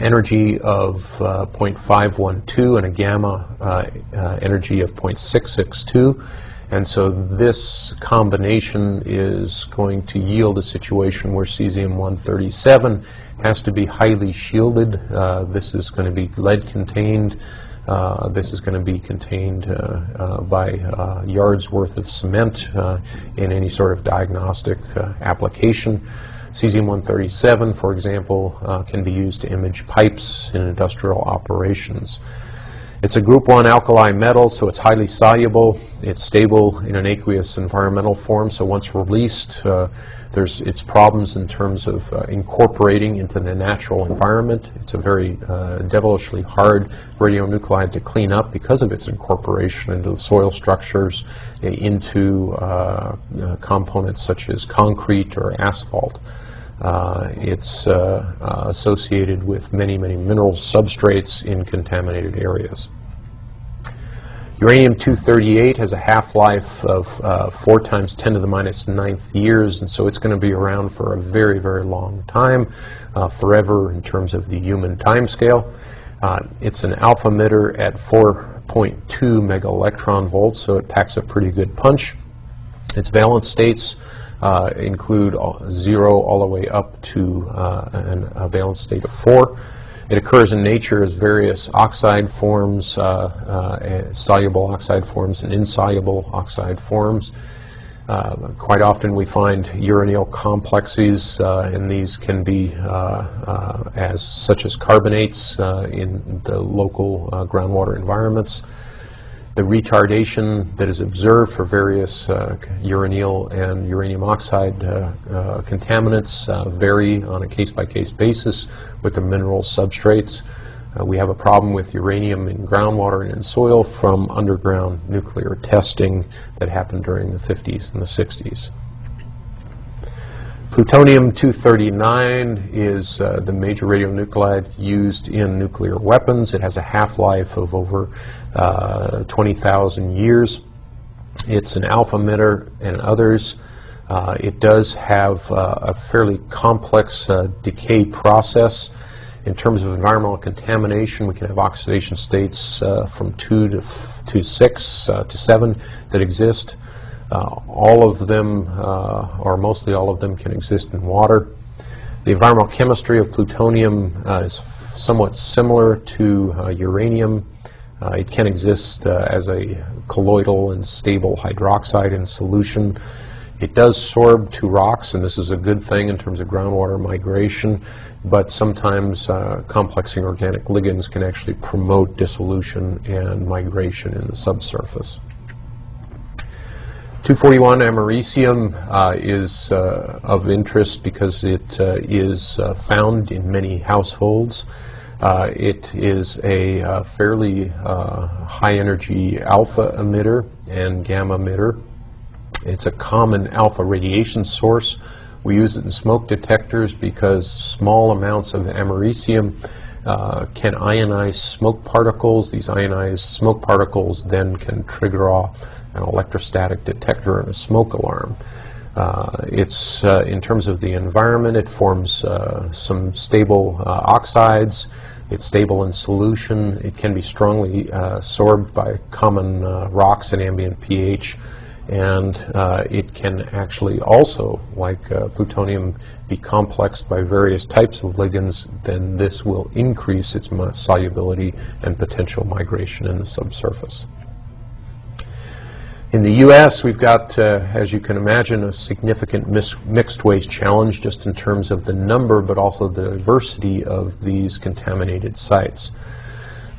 energy of uh, zero point five one two and a gamma uh, uh, energy of zero point six six two, and so this combination is going to yield a situation where cesium one thirty-seven has to be highly shielded. Uh, this is going to be lead contained. Uh, this is going to be contained uh, uh, by uh, yards worth of cement uh, in any sort of diagnostic uh, application. Cesium one thirty-seven, for example, uh, can be used to image pipes in industrial operations. It's a group one alkali metal, so it's highly soluble. It's stable in an aqueous environmental form, so once released, uh, there's its problems in terms of uh, incorporating into the natural environment. It's a very uh, devilishly hard radionuclide to clean up because of its incorporation into the soil structures, into uh, uh, components such as concrete or asphalt. Uh, it's uh, uh, associated with many, many mineral substrates in contaminated areas. Uranium two thirty-eight has a half-life of uh, four times ten to the minus ninth years, and so it's going to be around for a very, very long time, uh, forever in terms of the human timescale. Uh, it's an alpha emitter at four point two megaelectron volts, so it packs a pretty good punch. Its valence states Uh, include all, zero all the way up to uh, an, a valence state of four. It occurs in nature as various oxide forms, uh, uh, soluble oxide forms and insoluble oxide forms. Uh, quite often we find uranyl complexes, uh, and these can be uh, uh, as such as carbonates uh, in the local uh, groundwater environments. The retardation that is observed for various uh, uranyl and uranium oxide uh, uh, contaminants uh, vary on a case-by-case basis with the mineral substrates. Uh, we have a problem with uranium in groundwater and in soil from underground nuclear testing that happened during the fifties and the sixties. Plutonium two thirty-nine is uh, the major radionuclide used in nuclear weapons. It has a half-life of over uh, twenty thousand years. It's an alpha emitter and others. Uh, it does have uh, a fairly complex uh, decay process. In terms of environmental contamination, we can have oxidation states uh, from two to, f to six uh, to seven that exist. Uh, all of them, uh, or mostly all of them, can exist in water. The environmental chemistry of plutonium uh, is somewhat similar to uh, uranium. Uh, it can exist uh, as a colloidal and stable hydroxide in solution. It does sorb to rocks, and this is a good thing in terms of groundwater migration, but sometimes uh, complexing organic ligands can actually promote dissolution and migration in the subsurface. two forty-one americium uh, is uh, of interest because it uh, is uh, found in many households. Uh, it is a uh, fairly uh, high-energy alpha emitter and gamma emitter. It's a common alpha radiation source. We use it in smoke detectors because small amounts of americium uh, can ionize smoke particles. These ionized smoke particles then can trigger off an electrostatic detector and a smoke alarm. Uh, it's, uh, in terms of the environment, it forms uh, some stable uh, oxides. It's stable in solution. It can be strongly uh, sorbed by common uh, rocks and ambient pH. And uh, it can actually also, like uh, plutonium, be complexed by various types of ligands. Then this will increase its solubility and potential migration in the subsurface. In the U S, we've got, uh, as you can imagine, a significant mixed waste challenge just in terms of the number, but also the diversity of these contaminated sites.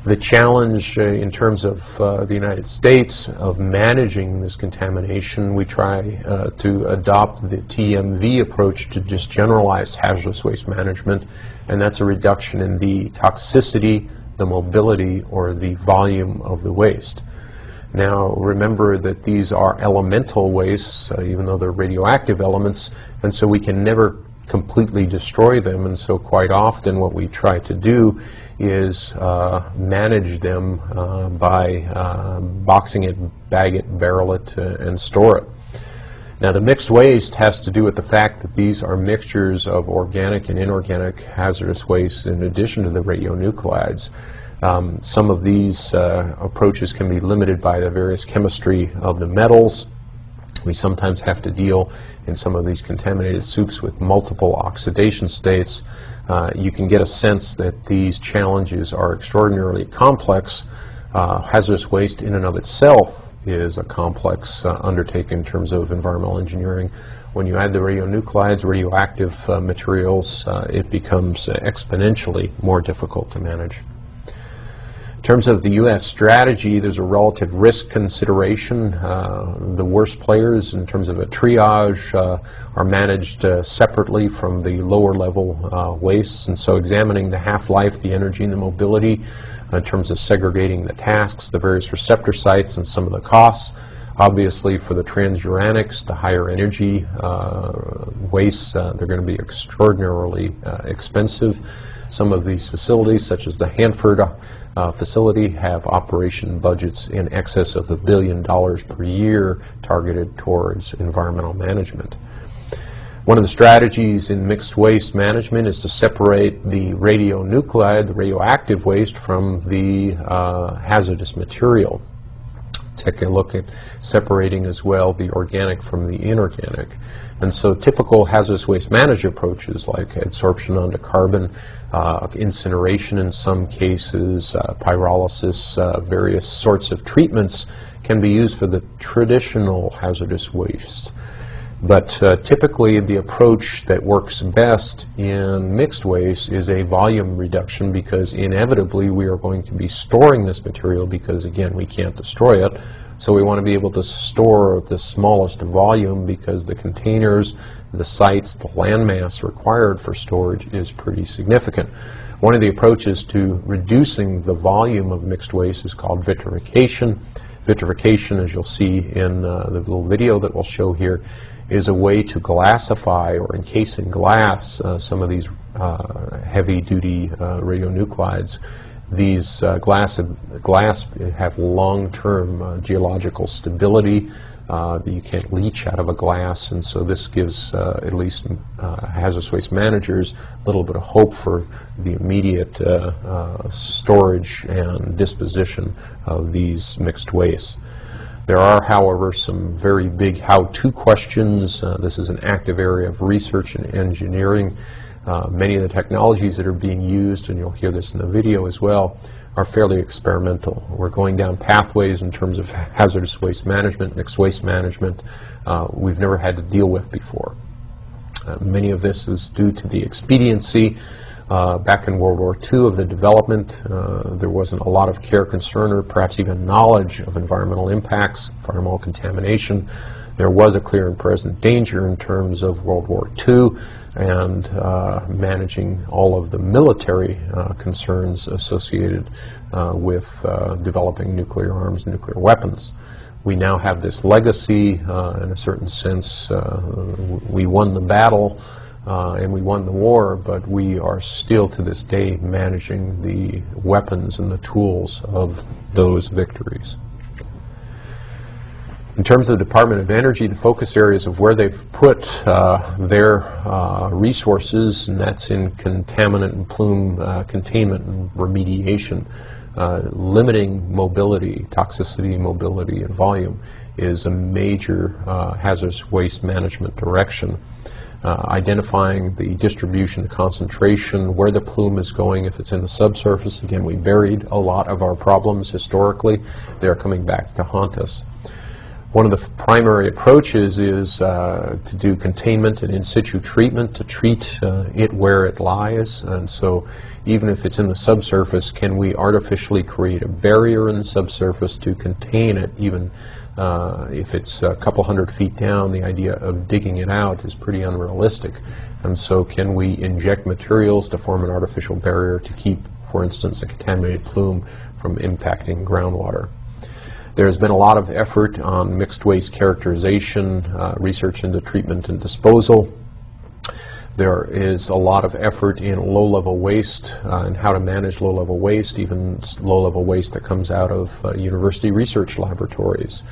The challenge uh, in terms of uh, the United States of managing this contamination, we try uh, to adopt the T M V approach to just generalize hazardous waste management, and that's a reduction in the toxicity, the mobility, or the volume of the waste. Now, remember that these are elemental wastes, uh, even though they're radioactive elements, and so we can never completely destroy them, and so quite often what we try to do is uh, manage them uh, by uh, boxing it, bag it, barrel it, uh, and store it. Now, the mixed waste has to do with the fact that these are mixtures of organic and inorganic hazardous waste in addition to the radionuclides. Um, some of these uh, approaches can be limited by the various chemistry of the metals. We sometimes have to deal in some of these contaminated soups with multiple oxidation states. Uh, you can get a sense that these challenges are extraordinarily complex. Uh, hazardous waste in and of itself is a complex uh, undertaking in terms of environmental engineering. When you add the radionuclides, radioactive uh, materials, uh, it becomes exponentially more difficult to manage. In terms of the U S strategy, there's a relative risk consideration. Uh, the worst players in terms of a triage uh, are managed uh, separately from the lower level uh, wastes, and so examining the half-life, the energy, and the mobility uh, in terms of segregating the tasks, the various receptor sites, and some of the costs. Obviously, for the transuranics, the higher energy uh, wastes, uh, they're going to be extraordinarily uh, expensive. Some of these facilities, such as the Hanford uh, facility, have operation budgets in excess of a billion dollars per year targeted towards environmental management. One of the strategies in mixed waste management is to separate the radionuclide, the radioactive waste, from the uh, hazardous material. Take a look at separating as well the organic from the inorganic. And so typical hazardous waste management approaches like adsorption onto carbon, uh, incineration in some cases, uh, pyrolysis, uh, various sorts of treatments can be used for the traditional hazardous waste. But uh, typically the approach that works best in mixed waste is a volume reduction, because inevitably we are going to be storing this material because, again, we can't destroy it. So we want to be able to store the smallest volume because the containers, the sites, the landmass required for storage is pretty significant. One of the approaches to reducing the volume of mixed waste is called vitrification. Vitrification, as you'll see in uh, the little video that we'll show here, is a way to glassify or encase in glass uh, some of these uh, heavy-duty uh, radionuclides These uh, glass, glass have long-term uh, geological stability. Uh, you can't leach out of a glass, and so this gives uh, at least uh, hazardous waste managers a little bit of hope for the immediate uh, uh, storage and disposition of these mixed wastes. There are, however, some very big how-to questions. Uh, this is an active area of research and engineering. Uh, many of the technologies that are being used, and you'll hear this in the video as well, are fairly experimental. We're going down pathways in terms of hazardous waste management, mixed waste management, uh, we've never had to deal with before. Uh, many of this is due to the expediency. Uh, back in World War Two of the development, uh, there wasn't a lot of care, concern, or perhaps even knowledge of environmental impacts, environmental contamination. There was a clear and present danger in terms of World War Two and uh, managing all of the military uh, concerns associated uh, with uh, developing nuclear arms and nuclear weapons. We now have this legacy. Uh, in a certain sense, uh, we won the battle uh, and we won the war, but we are still to this day managing the weapons and the tools of those victories. In terms of the Department of Energy, the focus areas of where they've put uh, their uh, resources, and that's in contaminant and plume uh, containment and remediation. Uh, limiting mobility, toxicity, mobility, and volume is a major uh, hazardous waste management direction. Uh, identifying the distribution, the concentration, where the plume is going, if it's in the subsurface. Again, we buried a lot of our problems historically. They are coming back to haunt us. One of the primary approaches is uh, to do containment and in situ treatment, to treat uh, it where it lies. And so even if it's in the subsurface, can we artificially create a barrier in the subsurface to contain it? Even uh, if it's a couple hundred feet down, the idea of digging it out is pretty unrealistic. And so can we inject materials to form an artificial barrier to keep, for instance, a contaminated plume from impacting groundwater? There's been a lot of effort on mixed waste characterization, uh, research into treatment and disposal. There is a lot of effort in low-level waste uh, and how to manage low-level waste, even low-level waste that comes out of uh, university research laboratories.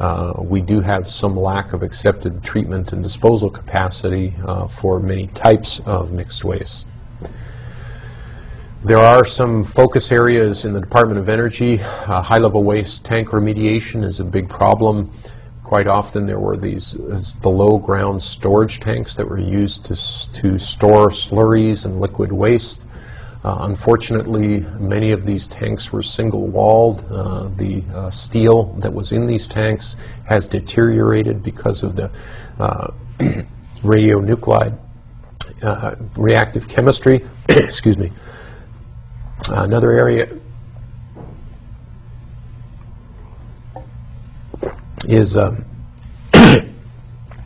Uh, we do have some lack of accepted treatment and disposal capacity uh, for many types of mixed waste. There are some focus areas in the Department of Energy. Uh, high-level waste tank remediation is a big problem. Quite often there were these uh, below-ground storage tanks that were used to, to store slurries and liquid waste. Uh, unfortunately, many of these tanks were single-walled. Uh, the uh, steel that was in these tanks has deteriorated because of the uh, radionuclide uh, reactive chemistry. Excuse me. Uh, another area is uh,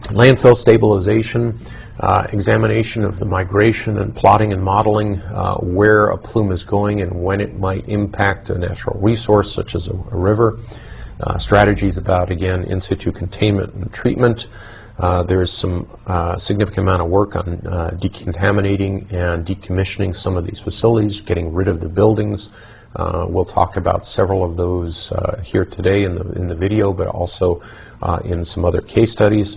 landfill stabilization, uh, examination of the migration and plotting and modeling uh, where a plume is going and when it might impact a natural resource such as a, a river. Uh, strategies about, again, in situ containment and treatment. Uh, there's some uh, significant amount of work on uh, decontaminating and decommissioning some of these facilities, getting rid of the buildings. Uh, we'll talk about several of those uh, here today in the, in the video, but also uh, in some other case studies.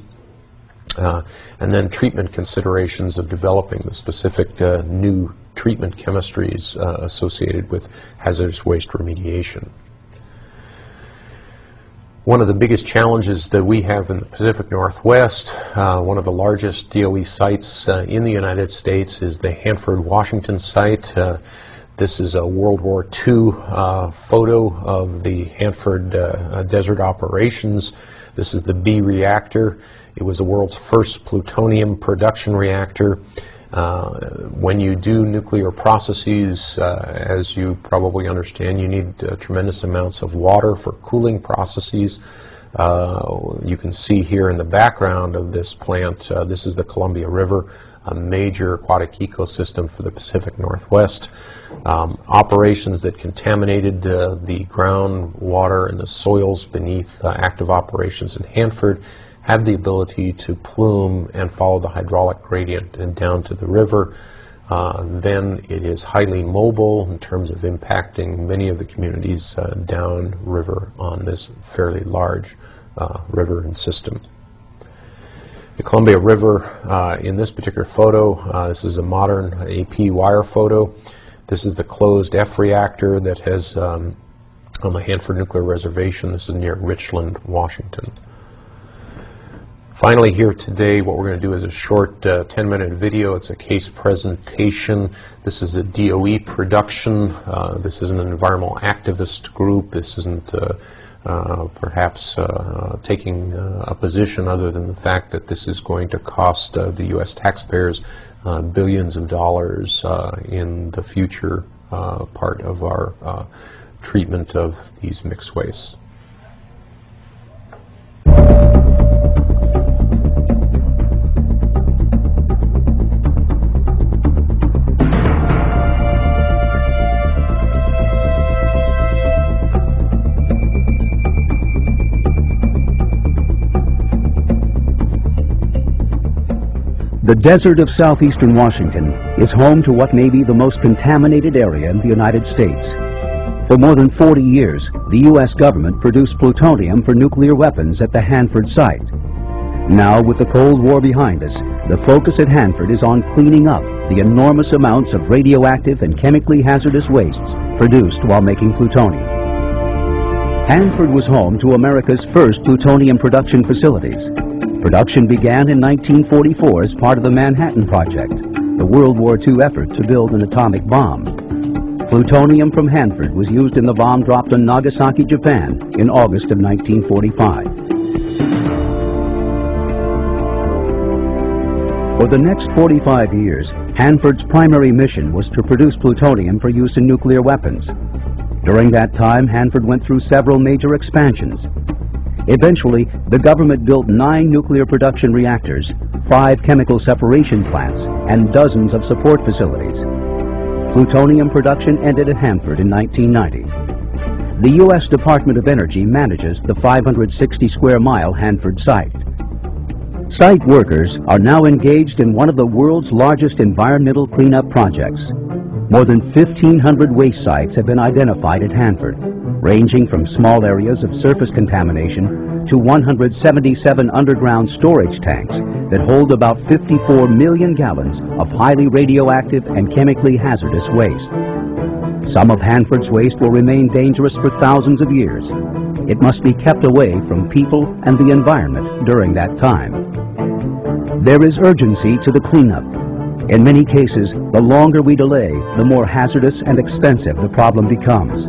Uh, and then treatment considerations of developing the specific uh, new treatment chemistries uh, associated with hazardous waste remediation. One of the biggest challenges that we have in the Pacific Northwest, uh, one of the largest D O E sites uh, in the United States, is the Hanford, Washington site. Uh, this is a World War Two uh, photo of the Hanford uh, desert operations. This is the B reactor. It was the world's first plutonium production reactor. Uh, when you do nuclear processes, uh, as you probably understand, you need uh, tremendous amounts of water for cooling processes. Uh, you can see here in the background of this plant, uh, this is the Columbia River, a major aquatic ecosystem for the Pacific Northwest. Um, operations that contaminated uh, the groundwater and the soils beneath uh, active operations in Hanford have the ability to plume and follow the hydraulic gradient and down to the river. Uh, then it is highly mobile in terms of impacting many of the communities uh, downriver on this fairly large uh, river and system. The Columbia River, uh, in this particular photo, uh, this is a modern A P wire photo. This is the closed F reactor that has um, on the Hanford Nuclear Reservation. This is near Richland, Washington. Finally, here today, what we're going to do is a short uh, ten minute video. It's a case presentation. This is a D O E production. Uh, this isn't an environmental activist group. This isn't uh, uh, perhaps uh, taking uh, a position other than the fact that this is going to cost uh, the U S taxpayers uh, billions of dollars uh, in the future uh, part of our uh, treatment of these mixed wastes. The desert of southeastern Washington is home to what may be the most contaminated area in the United States. For more than forty years, the U S government produced plutonium for nuclear weapons at the Hanford site. Now, with the Cold War behind us, the focus at Hanford is on cleaning up the enormous amounts of radioactive and chemically hazardous wastes produced while making plutonium. Hanford was home to America's first plutonium production facilities. Production began in nineteen forty-four as part of the Manhattan Project, the World War Two effort to build an atomic bomb. Plutonium from Hanford was used in the bomb dropped on Nagasaki, Japan, in August of nineteen forty-five. For the next forty-five years, Hanford's primary mission was to produce plutonium for use in nuclear weapons. During that time, Hanford went through several major expansions. Eventually, the government built nine nuclear production reactors, five chemical separation plants, and dozens of support facilities. Plutonium production ended at Hanford in nineteen ninety. The U S Department of Energy manages the five hundred sixty square mile Hanford site. Site workers are now engaged in one of the world's largest environmental cleanup projects. More than fifteen hundred waste sites have been identified at Hanford, ranging from small areas of surface contamination to one hundred seventy-seven underground storage tanks that hold about fifty-four million gallons of highly radioactive and chemically hazardous waste. Some of Hanford's waste will remain dangerous for thousands of years. It must be kept away from people and the environment during that time. There is urgency to the cleanup. In many cases, the longer we delay, the more hazardous and expensive the problem becomes.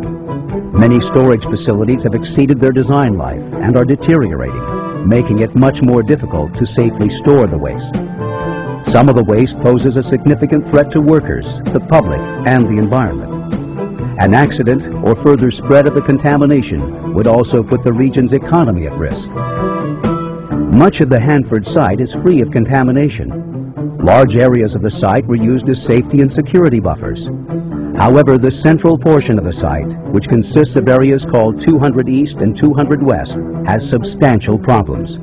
Many storage facilities have exceeded their design life and are deteriorating, making it much more difficult to safely store the waste. Some of the waste poses a significant threat to workers, the public, and the environment. An accident or further spread of the contamination would also put the region's economy at risk. Much of the Hanford site is free of contamination. Large areas of the site were used as safety and security buffers. However, the central portion of the site, which consists of areas called two hundred East and two hundred West, has substantial problems.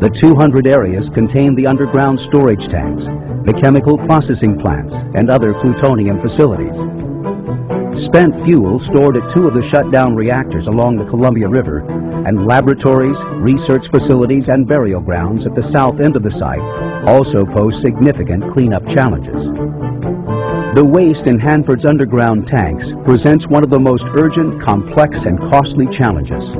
The two hundred areas contain the underground storage tanks, the chemical processing plants, and other plutonium facilities. Spent fuel stored at two of the shutdown reactors along the Columbia River, and laboratories, research facilities, and burial grounds at the south end of the site also pose significant cleanup challenges. The waste in Hanford's underground tanks presents one of the most urgent, complex, and costly challenges.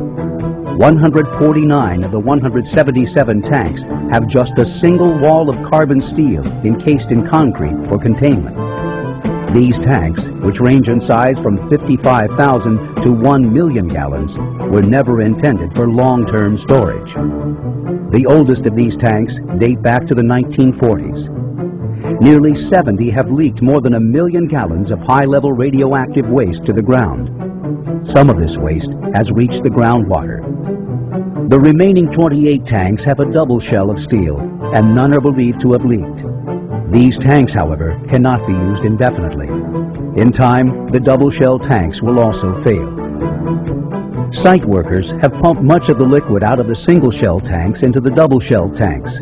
one hundred forty-nine of the one hundred seventy-seven tanks have just a single wall of carbon steel encased in concrete for containment. These tanks, which range in size from fifty-five thousand to one million gallons, were never intended for long-term storage. The oldest of these tanks date back to the nineteen forties. Nearly seventy have leaked more than a million gallons of high-level radioactive waste to the ground. Some of this waste has reached the groundwater. The remaining twenty-eight tanks have a double shell of steel, and none are believed to have leaked. These tanks, however, cannot be used indefinitely. In time, the double-shell tanks will also fail. Site workers have pumped much of the liquid out of the single-shell tanks into the double-shell tanks.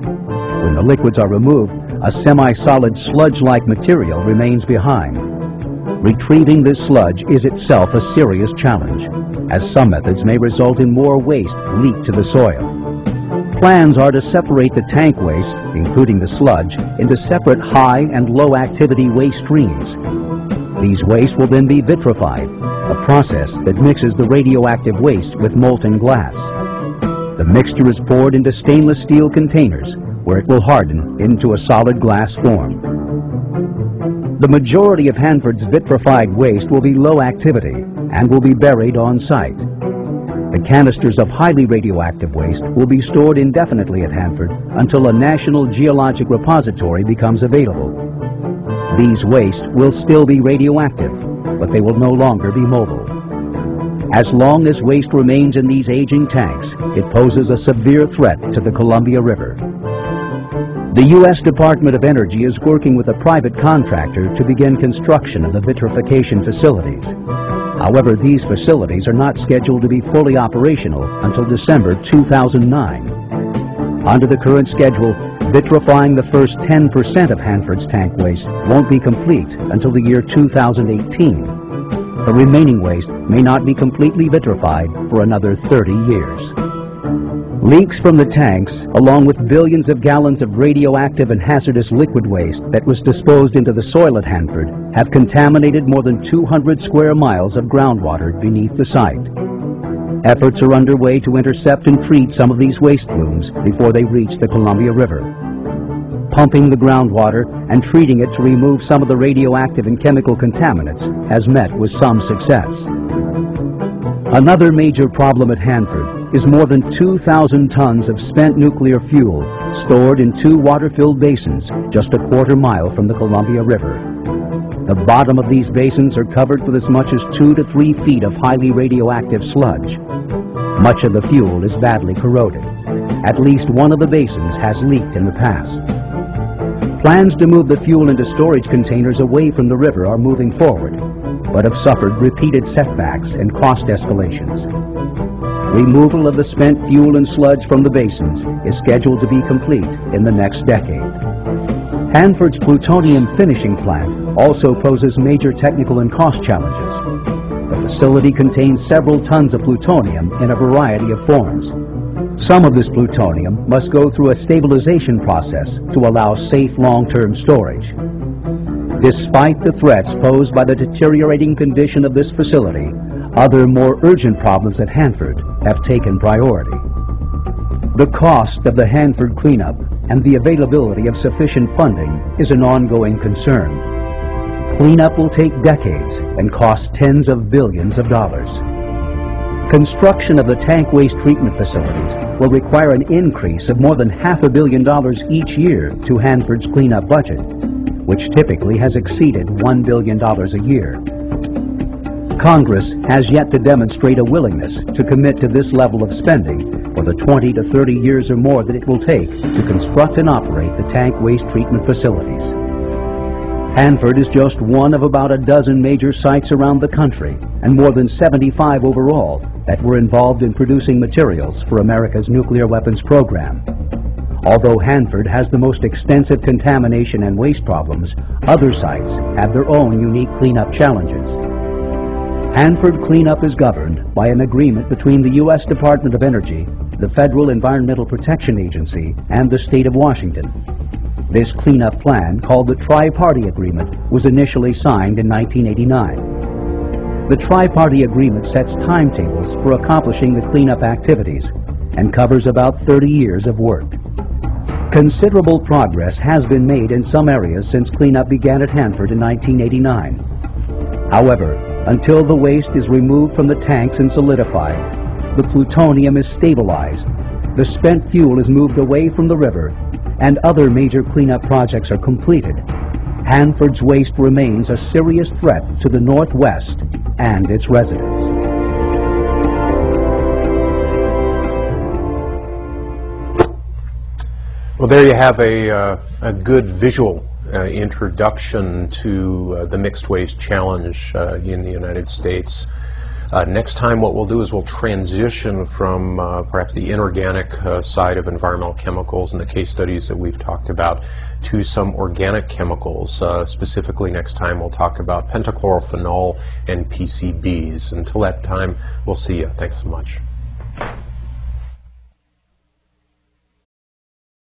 When the liquids are removed, a semi-solid sludge-like material remains behind. Retrieving this sludge is itself a serious challenge, as some methods may result in more waste leaked to the soil. Plans are to separate the tank waste, including the sludge, into separate high and low activity waste streams. These wastes will then be vitrified, a process that mixes the radioactive waste with molten glass. The mixture is poured into stainless steel containers, where it will harden into a solid glass form. The majority of Hanford's vitrified waste will be low activity and will be buried on site. The canisters of highly radioactive waste will be stored indefinitely at Hanford until a National Geologic Repository becomes available. These wastes will still be radioactive, but they will no longer be mobile. As long as waste remains in these aging tanks, it poses a severe threat to the Columbia River. The U S Department of Energy is working with a private contractor to begin construction of the vitrification facilities. However, these facilities are not scheduled to be fully operational until December two thousand nine. Under the current schedule, vitrifying the first ten percent of Hanford's tank waste won't be complete until the year two thousand eighteen. The remaining waste may not be completely vitrified for another thirty years. Leaks from the tanks, along with billions of gallons of radioactive and hazardous liquid waste that was disposed into the soil at Hanford, have contaminated more than two hundred square miles of groundwater beneath the site. Efforts are underway to intercept and treat some of these waste plumes before they reach the Columbia River. Pumping the groundwater and treating it to remove some of the radioactive and chemical contaminants has met with some success. Another major problem at Hanford is more than two thousand tons of spent nuclear fuel stored in two water-filled basins just a quarter mile from the Columbia River. The bottom of these basins are covered with as much as two to three feet of highly radioactive sludge. Much of the fuel is badly corroded. At least one of the basins has leaked in the past. Plans to move the fuel into storage containers away from the river are moving forward, but have suffered repeated setbacks and cost escalations. Removal of the spent fuel and sludge from the basins is scheduled to be complete in the next decade. Hanford's plutonium finishing plant also poses major technical and cost challenges. The facility contains several tons of plutonium in a variety of forms. Some of this plutonium must go through a stabilization process to allow safe long-term storage. Despite the threats posed by the deteriorating condition of this facility, other more urgent problems at Hanford have taken priority. The cost of the Hanford cleanup and the availability of sufficient funding is an ongoing concern. Cleanup will take decades and cost tens of billions of dollars. Construction of the tank waste treatment facilities will require an increase of more than half a billion dollars each year to Hanford's cleanup budget, which typically has exceeded one billion dollars a year. Congress has yet to demonstrate a willingness to commit to this level of spending for the twenty to thirty years or more that it will take to construct and operate the tank waste treatment facilities. Hanford is just one of about a dozen major sites around the country, and more than seventy-five overall, that were involved in producing materials for America's nuclear weapons program. Although Hanford has the most extensive contamination and waste problems, other sites have their own unique cleanup challenges. Hanford cleanup is governed by an agreement between the U S Department of Energy, the Federal Environmental Protection Agency, and the state of Washington. This cleanup plan, called the Tri-Party Agreement, was initially signed in nineteen eighty-nine. The Tri-Party Agreement sets timetables for accomplishing the cleanup activities and covers about thirty years of work. Considerable progress has been made in some areas since cleanup began at Hanford in nineteen eighty-nine. However, until the waste is removed from the tanks and solidified, the plutonium is stabilized, the spent fuel is moved away from the river, and other major cleanup projects are completed, Hanford's waste remains a serious threat to the Northwest and its residents. Well, there you have a, uh, a good visual Uh, introduction to uh, the mixed waste challenge uh, in the United States. Uh, next time what we'll do is we'll transition from uh, perhaps the inorganic uh, side of environmental chemicals and the case studies that we've talked about to some organic chemicals. Uh, specifically next time we'll talk about pentachlorophenol and P C Bs. Until that time, we'll see you. Thanks so much.